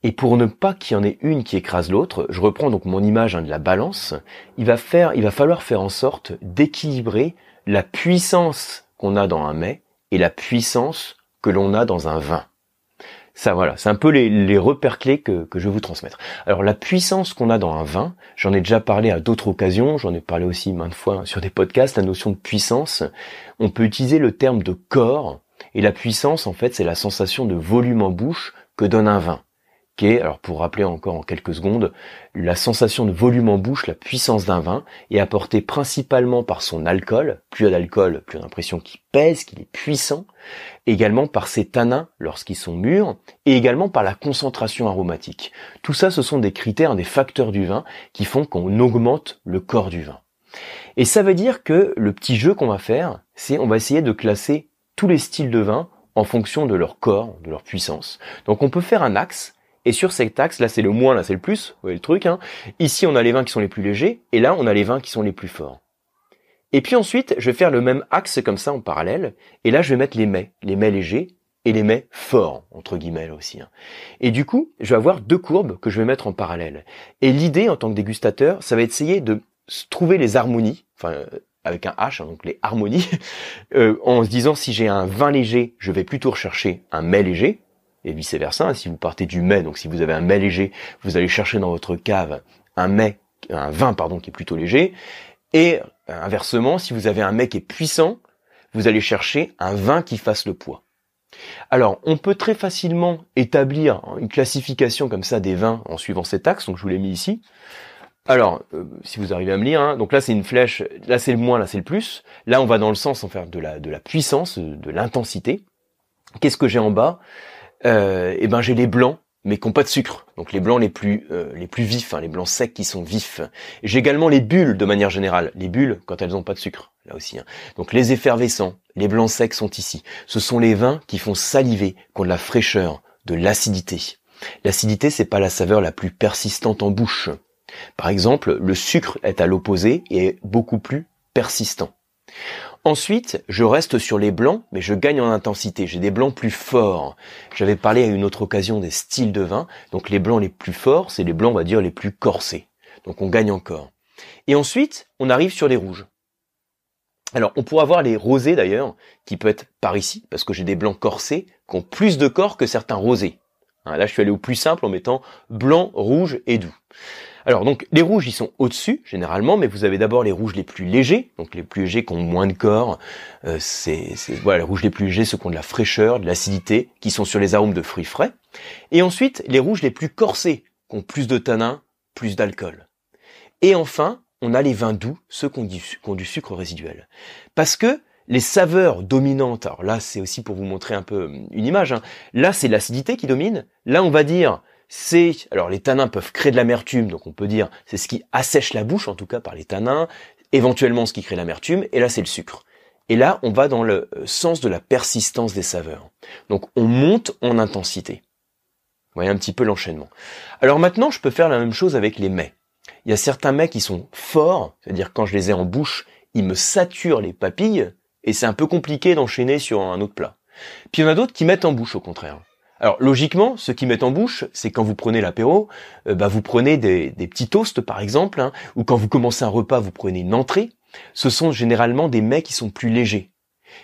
Et pour ne pas qu'il y en ait une qui écrase l'autre, je reprends donc mon image hein, de la balance, il va faire il va falloir faire en sorte d'équilibrer la puissance qu'on a dans un mets et la puissance que l'on a dans un vin. Ça voilà, c'est un peu les, les repères clés que, que je vais vous transmettre. Alors la puissance qu'on a dans un vin, j'en ai déjà parlé à d'autres occasions, j'en ai parlé aussi maintes fois sur des podcasts, la notion de puissance, on peut utiliser le terme de corps, et la puissance en fait c'est la sensation de volume en bouche que donne un vin, qui est, alors pour rappeler encore en quelques secondes, la sensation de volume en bouche, la puissance d'un vin, est apportée principalement par son alcool, plus il y a d'alcool, plus on a l'impression qu'il pèse, qu'il est puissant, également par ses tanins lorsqu'ils sont mûrs, et également par la concentration aromatique. Tout ça, ce sont des critères, des facteurs du vin qui font qu'on augmente le corps du vin. Et ça veut dire que le petit jeu qu'on va faire, c'est on va essayer de classer tous les styles de vin en fonction de leur corps, de leur puissance. Donc on peut faire un axe, et sur cet axe, là c'est le moins, là c'est le plus, vous voyez le truc, hein. Ici on a les vins qui sont les plus légers, et là on a les vins qui sont les plus forts. Et puis ensuite, je vais faire le même axe comme ça en parallèle, et là je vais mettre les mets, les mets légers et les mets forts, entre guillemets là aussi. Hein. Et du coup, je vais avoir deux courbes que je vais mettre en parallèle. Et l'idée en tant que dégustateur, ça va être d'essayer de trouver les harmonies, enfin avec un H, hein, donc les harmonies, euh, en se disant si j'ai un vin léger, je vais plutôt rechercher un mets léger, et vice versa, si vous partez du mets, donc si vous avez un mets léger, vous allez chercher dans votre cave un mets, un vin pardon qui est plutôt léger, et inversement, si vous avez un mets qui est puissant, vous allez chercher un vin qui fasse le poids. Alors, on peut très facilement établir une classification comme ça des vins en suivant cet axe, donc je vous l'ai mis ici. Alors, euh, si vous arrivez à me lire, hein, donc là c'est une flèche, là c'est le moins, là c'est le plus, là on va dans le sens en fait, de la, de la puissance, de l'intensité. Qu'est-ce que j'ai en bas ? Euh, et ben j'ai les blancs, mais qui n'ont pas de sucre. Donc les blancs les plus euh, les plus vifs, hein, les blancs secs qui sont vifs. J'ai également les bulles de manière générale, les bulles quand elles n'ont pas de sucre, là aussi. Hein. Donc les effervescents, les blancs secs sont ici. Ce sont les vins qui font saliver, qui ont de la fraîcheur, de l'acidité. L'acidité, c'est pas la saveur la plus persistante en bouche. Par exemple, le sucre est à l'opposé et est beaucoup plus persistant. Ensuite, je reste sur les blancs, mais je gagne en intensité. J'ai des blancs plus forts. J'avais parlé à une autre occasion des styles de vin. Donc les blancs les plus forts, c'est les blancs, on va dire, les plus corsés. Donc on gagne encore. Et ensuite, on arrive sur les rouges. Alors, on pourra voir les rosés d'ailleurs, qui peut être par ici, parce que j'ai des blancs corsés qui ont plus de corps que certains rosés. Là, je suis allé au plus simple en mettant blanc, rouge et doux. Alors donc les rouges, ils sont au-dessus généralement, mais vous avez d'abord les rouges les plus légers, donc les plus légers qui ont moins de corps. Euh, c'est, c'est, voilà, les rouges les plus légers, ceux qui ont de la fraîcheur, de l'acidité, qui sont sur les arômes de fruits frais. Et ensuite, les rouges les plus corsés, qui ont plus de tanins, plus d'alcool. Et enfin, on a les vins doux, ceux qui ont du, qui ont du sucre résiduel. Parce que les saveurs dominantes, alors là, c'est aussi pour vous montrer un peu une image, hein. Là, c'est l'acidité qui domine. Là, on va dire... C'est, alors les tanins peuvent créer de l'amertume, donc on peut dire c'est ce qui assèche la bouche, en tout cas par les tanins, éventuellement ce qui crée l'amertume, et là c'est le sucre. Et là on va dans le sens de la persistance des saveurs. Donc on monte en intensité. Vous voyez un petit peu l'enchaînement. Alors maintenant je peux faire la même chose avec les mets. Il y a certains mets qui sont forts, c'est-à-dire quand je les ai en bouche, ils me saturent les papilles, et c'est un peu compliqué d'enchaîner sur un autre plat. Puis il y en a d'autres qui mettent en bouche au contraire. Alors logiquement, ce qu'ils mettent en bouche, c'est quand vous prenez l'apéro, euh, bah, vous prenez des, des petits toasts par exemple, hein, ou quand vous commencez un repas, vous prenez une entrée. Ce sont généralement des mets qui sont plus légers.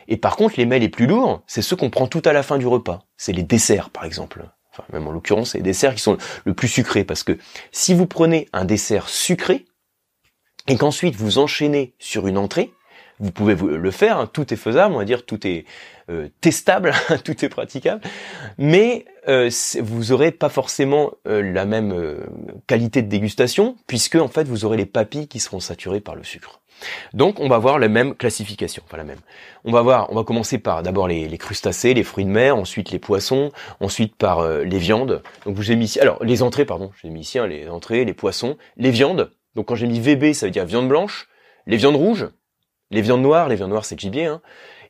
Et par contre, les mets les plus lourds, c'est ceux qu'on prend tout à la fin du repas. C'est les desserts par exemple. Enfin, même en l'occurrence, c'est les desserts qui sont le plus sucrés, parce que si vous prenez un dessert sucré et qu'ensuite vous enchaînez sur une entrée, vous pouvez le faire, hein, tout est faisable, on va dire, tout est euh, testable, tout est praticable, mais euh, vous aurez pas forcément euh, la même euh, qualité de dégustation, puisque en fait vous aurez les papilles qui seront saturées par le sucre. Donc on va voir la même classification, enfin la même. On va voir, on va commencer par d'abord les, les crustacés, les fruits de mer, ensuite les poissons, ensuite par euh, les viandes. Donc j'ai mis ici, alors les entrées, pardon, j'ai mis ici hein, les entrées, les poissons, les viandes. Donc quand j'ai mis V B, ça veut dire viande blanche, les viandes rouges. Les viandes noires, les viandes noires c'est le gibier, hein.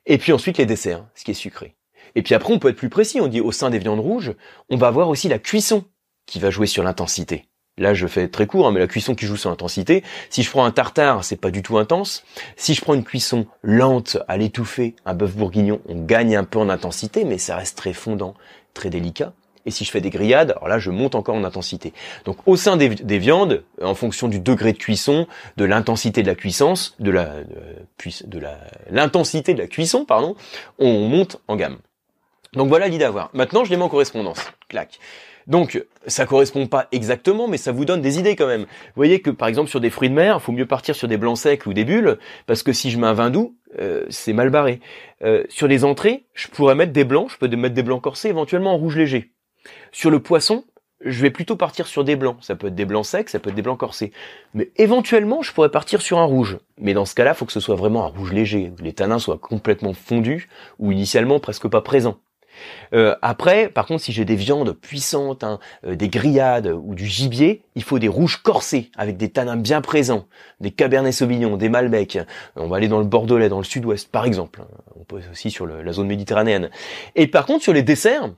Et puis ensuite les desserts, ce qui est sucré. Et puis après on peut être plus précis, on dit au sein des viandes rouges, on va avoir aussi la cuisson qui va jouer sur l'intensité. Là je fais très court, hein, mais la cuisson qui joue sur l'intensité, si je prends un tartare, c'est pas du tout intense. Si je prends une cuisson lente à l'étouffer, un bœuf bourguignon, on gagne un peu en intensité, mais ça reste très fondant, très délicat. Et si je fais des grillades, alors là, je monte encore en intensité. Donc, au sein des, des viandes, en fonction du degré de cuisson, de l'intensité de la cuissance, de la, de, de la, l'intensité de la cuisson, pardon, on monte en gamme. Donc, voilà l'idée à voir. Maintenant, je les mets en correspondance. Clac. Donc, ça correspond pas exactement, mais ça vous donne des idées quand même. Vous voyez que, par exemple, sur des fruits de mer, il faut mieux partir sur des blancs secs ou des bulles, parce que si je mets un vin doux, euh, c'est mal barré. Euh, sur les entrées, je pourrais mettre des blancs, je peux mettre des blancs corsés, éventuellement en rouge léger. Sur le poisson, je vais plutôt partir sur des blancs. Ça peut être des blancs secs, ça peut être des blancs corsés. Mais éventuellement, je pourrais partir sur un rouge. Mais dans ce cas-là, il faut que ce soit vraiment un rouge léger, que les tanins soient complètement fondus ou initialement presque pas présents. Euh, après, par contre, si j'ai des viandes puissantes, hein, euh, des grillades ou du gibier, il faut des rouges corsés avec des tanins bien présents, des cabernets sauvignon, des malbec. On va aller dans le bordelais, dans le sud-ouest, par exemple. On peut aussi sur le, la zone méditerranéenne. Et par contre, sur les desserts,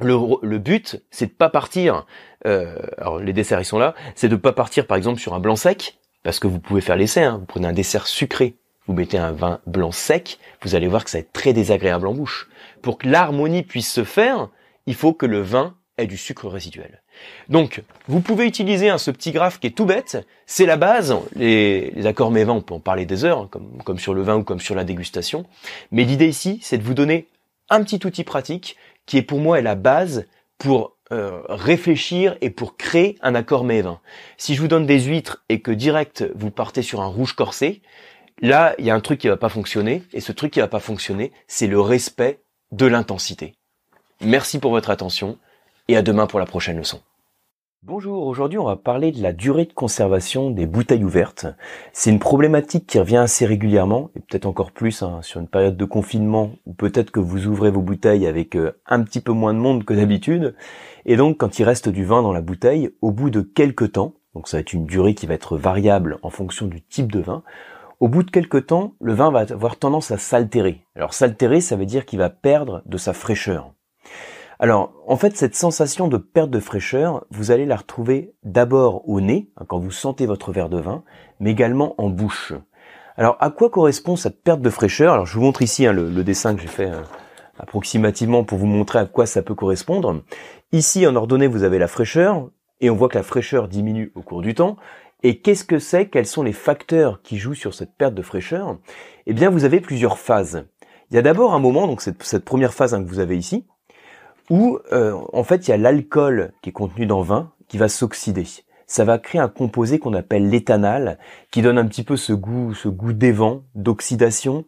Le, le but, c'est de pas partir. Euh, alors les desserts, ils sont là. C'est de pas partir, par exemple, sur un blanc sec, parce que vous pouvez faire l'essai. Hein, vous prenez un dessert sucré, vous mettez un vin blanc sec, vous allez voir que ça va être très désagréable en bouche. Pour que l'harmonie puisse se faire, il faut que le vin ait du sucre résiduel. Donc, vous pouvez utiliser hein, ce petit graphe qui est tout bête. C'est la base. Les, les accords mévins, on peut en parler des heures, hein, comme, comme sur le vin ou comme sur la dégustation. Mais l'idée ici, c'est de vous donner un petit outil pratique qui est pour moi est la base pour euh, réfléchir et pour créer un accord mévin. Si je vous donne des huîtres et que direct vous partez sur un rouge corsé, là il y a un truc qui va pas fonctionner, et ce truc qui va pas fonctionner, c'est le respect de l'intensité. Merci pour votre attention et à demain pour la prochaine leçon. Bonjour, aujourd'hui on va parler de la durée de conservation des bouteilles ouvertes. C'est une problématique qui revient assez régulièrement, et peut-être encore plus hein, sur une période de confinement, où peut-être que vous ouvrez vos bouteilles avec euh, un petit peu moins de monde que d'habitude, et donc quand il reste du vin dans la bouteille, au bout de quelques temps, donc ça va être une durée qui va être variable en fonction du type de vin, au bout de quelques temps, le vin va avoir tendance à s'altérer. Alors s'altérer, ça veut dire qu'il va perdre de sa fraîcheur. Alors, en fait, cette sensation de perte de fraîcheur, vous allez la retrouver d'abord au nez, hein, quand vous sentez votre verre de vin, mais également en bouche. Alors, à quoi correspond cette perte de fraîcheur? Alors, je vous montre ici hein, le, le dessin que j'ai fait euh, approximativement pour vous montrer à quoi ça peut correspondre. Ici, en ordonnée, vous avez la fraîcheur, et on voit que la fraîcheur diminue au cours du temps. Et qu'est-ce que c'est? Quels sont les facteurs qui jouent sur cette perte de fraîcheur? Eh bien, vous avez plusieurs phases. Il y a d'abord un moment, donc cette, cette première phase hein, que vous avez ici, où euh, en fait il y a l'alcool qui est contenu dans le vin qui va s'oxyder. ça va créer un composé qu'on appelle l'éthanal, qui donne un petit peu ce goût, ce goût d'évent, d'oxydation,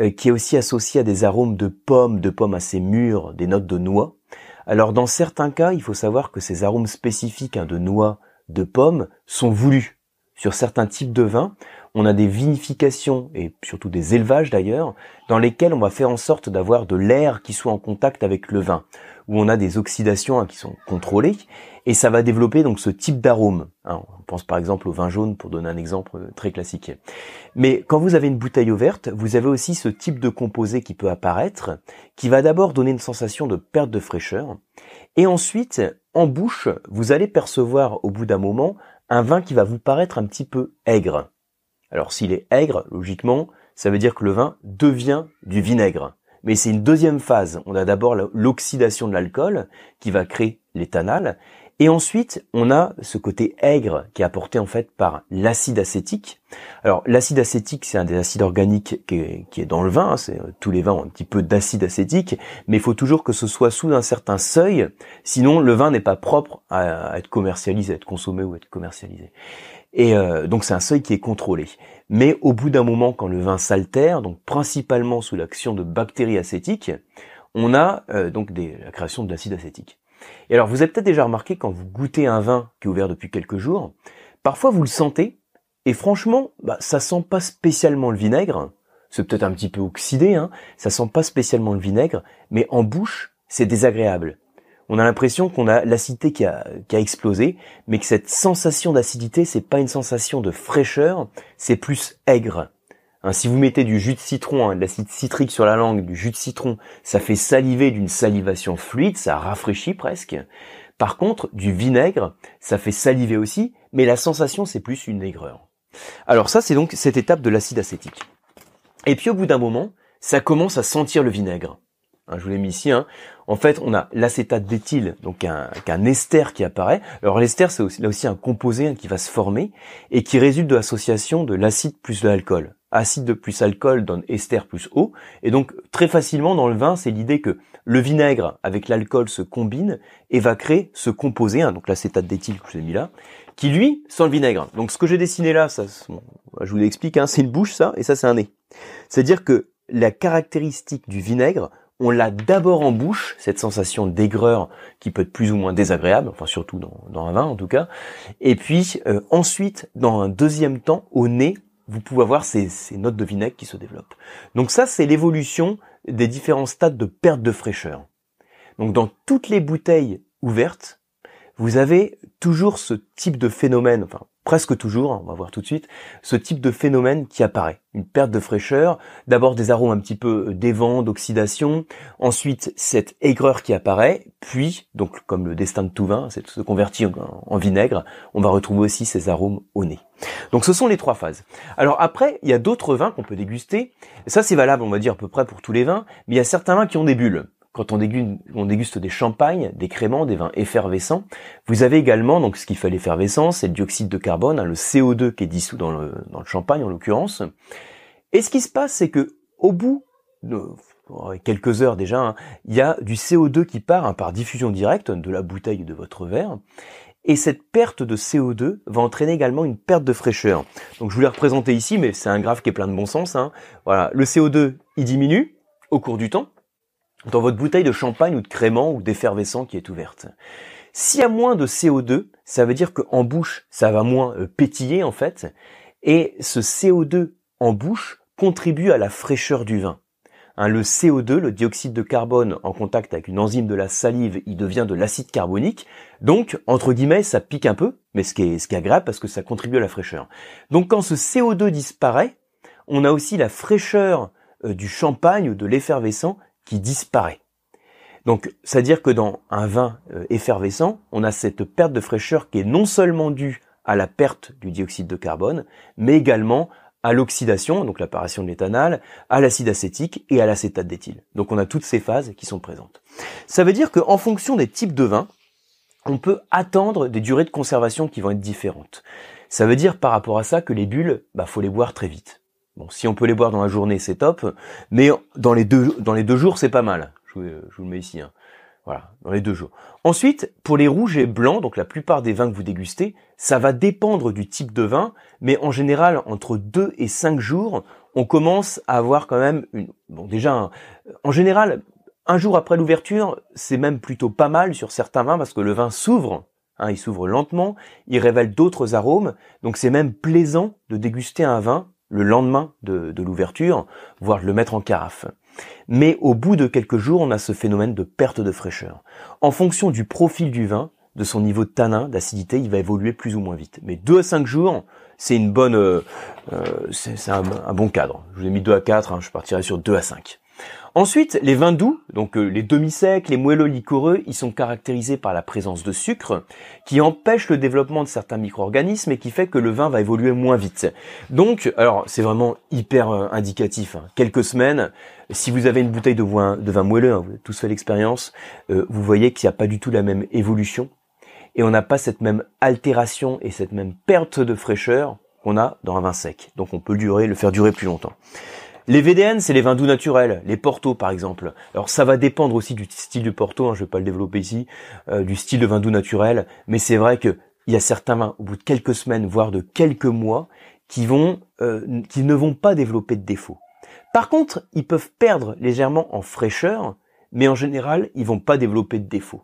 euh, qui est aussi associé à des arômes de pommes, de pommes assez mûres, des notes de noix. Alors dans certains cas, il faut savoir que ces arômes spécifiques hein, de noix, de pommes, sont voulus. Sur certains types de vins, on a des vinifications, et surtout des élevages d'ailleurs, dans lesquels on va faire en sorte d'avoir de l'air qui soit en contact avec le vin, où on a des oxydations hein, qui sont contrôlées, et ça va développer donc ce type d'arôme. Hein, on pense par exemple au vin jaune, pour donner un exemple très classique. Mais quand vous avez une bouteille ouverte, vous avez aussi ce type de composé qui peut apparaître, qui va d'abord donner une sensation de perte de fraîcheur, et ensuite, en bouche, vous allez percevoir au bout d'un moment un vin qui va vous paraître un petit peu aigre. Alors s'il est aigre, logiquement, ça veut dire que le vin devient du vinaigre. Mais c'est une deuxième phase. On a d'abord l'oxydation de l'alcool qui va créer l'éthanal. Et ensuite, on a ce côté aigre qui est apporté en fait par l'acide acétique. Alors l'acide acétique, c'est un des acides organiques qui est, qui est dans le vin. C'est, tous les vins ont un petit peu d'acide acétique, mais il faut toujours que ce soit sous un certain seuil, sinon le vin n'est pas propre à, à être commercialisé, à être consommé ou à être commercialisé. Et euh, donc c'est un seuil qui est contrôlé. Mais au bout d'un moment, quand le vin s'altère, donc principalement sous l'action de bactéries acétiques, on a euh, donc des, la création de l'acide acétique. Et alors, vous avez peut-être déjà remarqué, quand vous goûtez un vin qui est ouvert depuis quelques jours, parfois vous le sentez, et franchement, bah, ça sent pas spécialement le vinaigre, c'est peut-être un petit peu oxydé, hein, ça sent pas spécialement le vinaigre, mais en bouche, c'est désagréable. On a l'impression qu'on a l'acidité qui a, qui a explosé, mais que cette sensation d'acidité, c'est pas une sensation de fraîcheur, c'est plus aigre. Hein, si vous mettez du jus de citron, hein, de l'acide citrique sur la langue, du jus de citron, ça fait saliver d'une salivation fluide, ça rafraîchit presque. Par contre, du vinaigre, ça fait saliver aussi, mais la sensation, c'est plus une aigreur. Alors ça, c'est donc cette étape de l'acide acétique. Et puis au bout d'un moment, ça commence à sentir le vinaigre. Hein, je vous l'ai mis ici. Hein. En fait, on a l'acétate d'éthyle, donc un, un ester qui apparaît. Alors l'ester, c'est aussi, là aussi un composé hein, qui va se former et qui résulte de l'association de l'acide plus de l'alcool. Acide plus alcool donne ester plus eau. Et donc, très facilement, dans le vin, c'est l'idée que le vinaigre avec l'alcool se combine et va créer ce composé, hein, donc l'acétate d'éthyle que je vous ai mis là, qui, lui, sent le vinaigre. Donc, ce que j'ai dessiné là, ça, je vous l'explique, hein, c'est une bouche, ça, et ça, c'est un nez. C'est-à-dire que la caractéristique du vinaigre, on l'a d'abord en bouche, cette sensation d'aigreur qui peut être plus ou moins désagréable, enfin surtout dans, dans un vin, en tout cas. Et puis, euh, ensuite, dans un deuxième temps, au nez, vous pouvez avoir ces, ces notes de vinaigre qui se développent. Donc ça, c'est l'évolution des différents stades de perte de fraîcheur. Donc dans toutes les bouteilles ouvertes, vous avez toujours ce type de phénomène, enfin presque toujours, hein, on va voir tout de suite, ce type de phénomène qui apparaît. Une perte de fraîcheur, d'abord des arômes un petit peu d'évent, d'oxydation, ensuite cette aigreur qui apparaît, puis, donc comme le destin de tout vin, c'est se convertir en, en vinaigre, on va retrouver aussi ces arômes au nez. Donc ce sont les trois phases. Alors après, il y a d'autres vins qu'on peut déguster, ça c'est valable on va dire à peu près pour tous les vins, mais il y a certains vins qui ont des bulles. Quand on déguste, on déguste des champagnes, des créments, des vins effervescents, vous avez également donc ce qui fait l'effervescence, c'est le dioxyde de carbone, hein, le C O deux qui est dissous dans le, dans le champagne en l'occurrence. Et ce qui se passe, c'est que au bout de quelques heures déjà, hein, il y a du C O deux qui part hein, par diffusion directe de la bouteille ou de votre verre. Et cette perte de C O deux va entraîner également une perte de fraîcheur. Donc je vous l'ai représenté ici, mais c'est un graphe qui est plein de bon sens. Hein. Voilà, le C O deux il diminue au cours du temps. Dans votre bouteille de champagne ou de crément ou d'effervescent qui est ouverte. S'il y a moins de C O deux, ça veut dire qu'en bouche, ça va moins pétiller en fait. Et ce C O deux en bouche contribue à la fraîcheur du vin. Hein, le C O deux, le dioxyde de carbone en contact avec une enzyme de la salive, il devient de l'acide carbonique. Donc, entre guillemets, ça pique un peu, mais ce qui est, ce qui est agréable parce que ça contribue à la fraîcheur. Donc quand ce C O deux disparaît, on a aussi la fraîcheur euh, du champagne ou de l'effervescent qui disparaît. Donc, c'est-à-dire que dans un vin euh, effervescent, on a cette perte de fraîcheur qui est non seulement due à la perte du dioxyde de carbone, mais également à l'oxydation, donc l'apparition de l'éthanal, à l'acide acétique et à l'acétate d'éthyle. Donc, on a toutes ces phases qui sont présentes. Ça veut dire qu'en fonction des types de vins, on peut attendre des durées de conservation qui vont être différentes. Ça veut dire par rapport à ça que les bulles, bah, faut les boire très vite. Bon, si on peut les boire dans la journée, c'est top, mais dans les deux, dans les deux jours, c'est pas mal. Je vous, je vous le mets ici. Hein. Voilà, dans les deux jours. Ensuite, pour les rouges et blancs, donc la plupart des vins que vous dégustez, ça va dépendre du type de vin, mais en général, entre deux et cinq jours, on commence à avoir quand même une... Bon, déjà, un... en général, un jour après l'ouverture, c'est même plutôt pas mal sur certains vins parce que le vin s'ouvre, hein, il s'ouvre lentement, il révèle d'autres arômes, donc c'est même plaisant de déguster un vin le lendemain de, de l'ouverture, voire de le mettre en carafe. Mais au bout de quelques jours, on a ce phénomène de perte de fraîcheur. En fonction du profil du vin, de son niveau de tanin, d'acidité, il va évoluer plus ou moins vite. Mais deux à cinq jours, c'est une bonne, euh, c'est un, un bon cadre. Je vous ai mis deux à quatre, hein, je partirai sur deux à cinq. Ensuite, les vins doux, donc euh, les demi-secs, les moelleux liquoreux, ils sont caractérisés par la présence de sucre qui empêche le développement de certains micro-organismes et qui fait que le vin va évoluer moins vite. Donc, alors c'est vraiment hyper euh, indicatif, hein. Quelques semaines, si vous avez une bouteille de vin, de vin moelleux, hein, vous avez tous fait l'expérience, euh, vous voyez qu'il n'y a pas du tout la même évolution et on n'a pas cette même altération et cette même perte de fraîcheur qu'on a dans un vin sec. Donc on peut durer, le faire durer plus longtemps. Les V D N, c'est les vins doux naturels, les Portos par exemple. Alors ça va dépendre aussi du style du Porto, hein, je ne vais pas le développer ici, euh, du style de vin doux naturel, mais c'est vrai qu'il y a certains vins, au bout de quelques semaines, voire de quelques mois, qui, vont, euh, qui ne vont pas développer de défauts. Par contre, ils peuvent perdre légèrement en fraîcheur, mais en général, ils ne vont pas développer de défauts.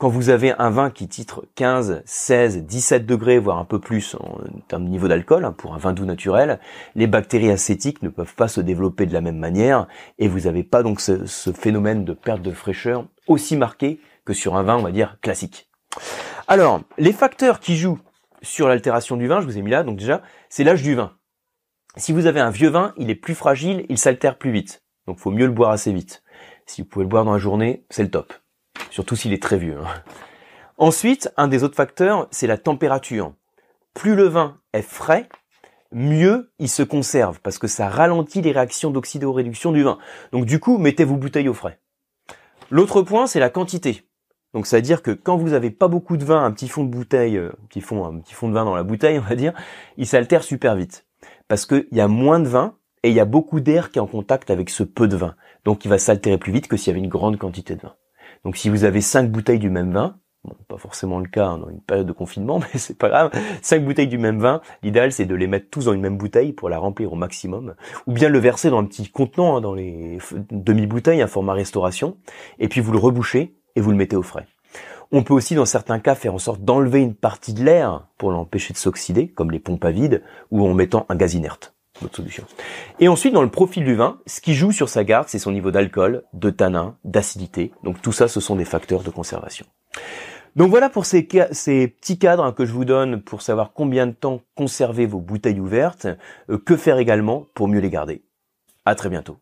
Quand vous avez un vin qui titre quinze, seize, dix-sept degrés, voire un peu plus en termes de niveau d'alcool, hein, pour un vin doux naturel, les bactéries acétiques ne peuvent pas se développer de la même manière et vous n'avez pas donc ce, ce phénomène de perte de fraîcheur aussi marqué que sur un vin, on va dire, classique. Alors, les facteurs qui jouent sur l'altération du vin, je vous ai mis là, donc déjà, c'est l'âge du vin. Si vous avez un vieux vin, il est plus fragile, il s'altère plus vite, donc il faut mieux le boire assez vite. Si vous pouvez le boire dans la journée, c'est le top. Surtout s'il est très vieux. Ensuite, un des autres facteurs, c'est la température. Plus le vin est frais, mieux il se conserve, parce que ça ralentit les réactions d'oxydoréduction du vin. Donc du coup, mettez vos bouteilles au frais. L'autre point, c'est la quantité. Donc ça veut dire que quand vous n'avez pas beaucoup de vin, un petit fond de bouteille, un petit fond, un petit fond de vin dans la bouteille, on va dire, il s'altère super vite. Parce qu'il y a moins de vin, et il y a beaucoup d'air qui est en contact avec ce peu de vin. Donc il va s'altérer plus vite que s'il y avait une grande quantité de vin. Donc si vous avez cinq bouteilles du même vin, bon, pas forcément le cas hein, dans une période de confinement, mais c'est pas grave, cinq bouteilles du même vin, l'idéal c'est de les mettre tous dans une même bouteille pour la remplir au maximum, ou bien le verser dans un petit contenant, hein, dans les demi-bouteilles, un format restauration, et puis vous le rebouchez et vous le mettez au frais. On peut aussi dans certains cas faire en sorte d'enlever une partie de l'air pour l'empêcher de s'oxyder, comme les pompes à vide, ou en mettant un gaz inerte. Notre solution. Et ensuite, dans le profil du vin, ce qui joue sur sa garde, c'est son niveau d'alcool, de tanin, d'acidité. Donc tout ça, ce sont des facteurs de conservation. Donc voilà pour ces, ces petits cadres hein, que je vous donne pour savoir combien de temps conserver vos bouteilles ouvertes, euh, que faire également pour mieux les garder. À très bientôt.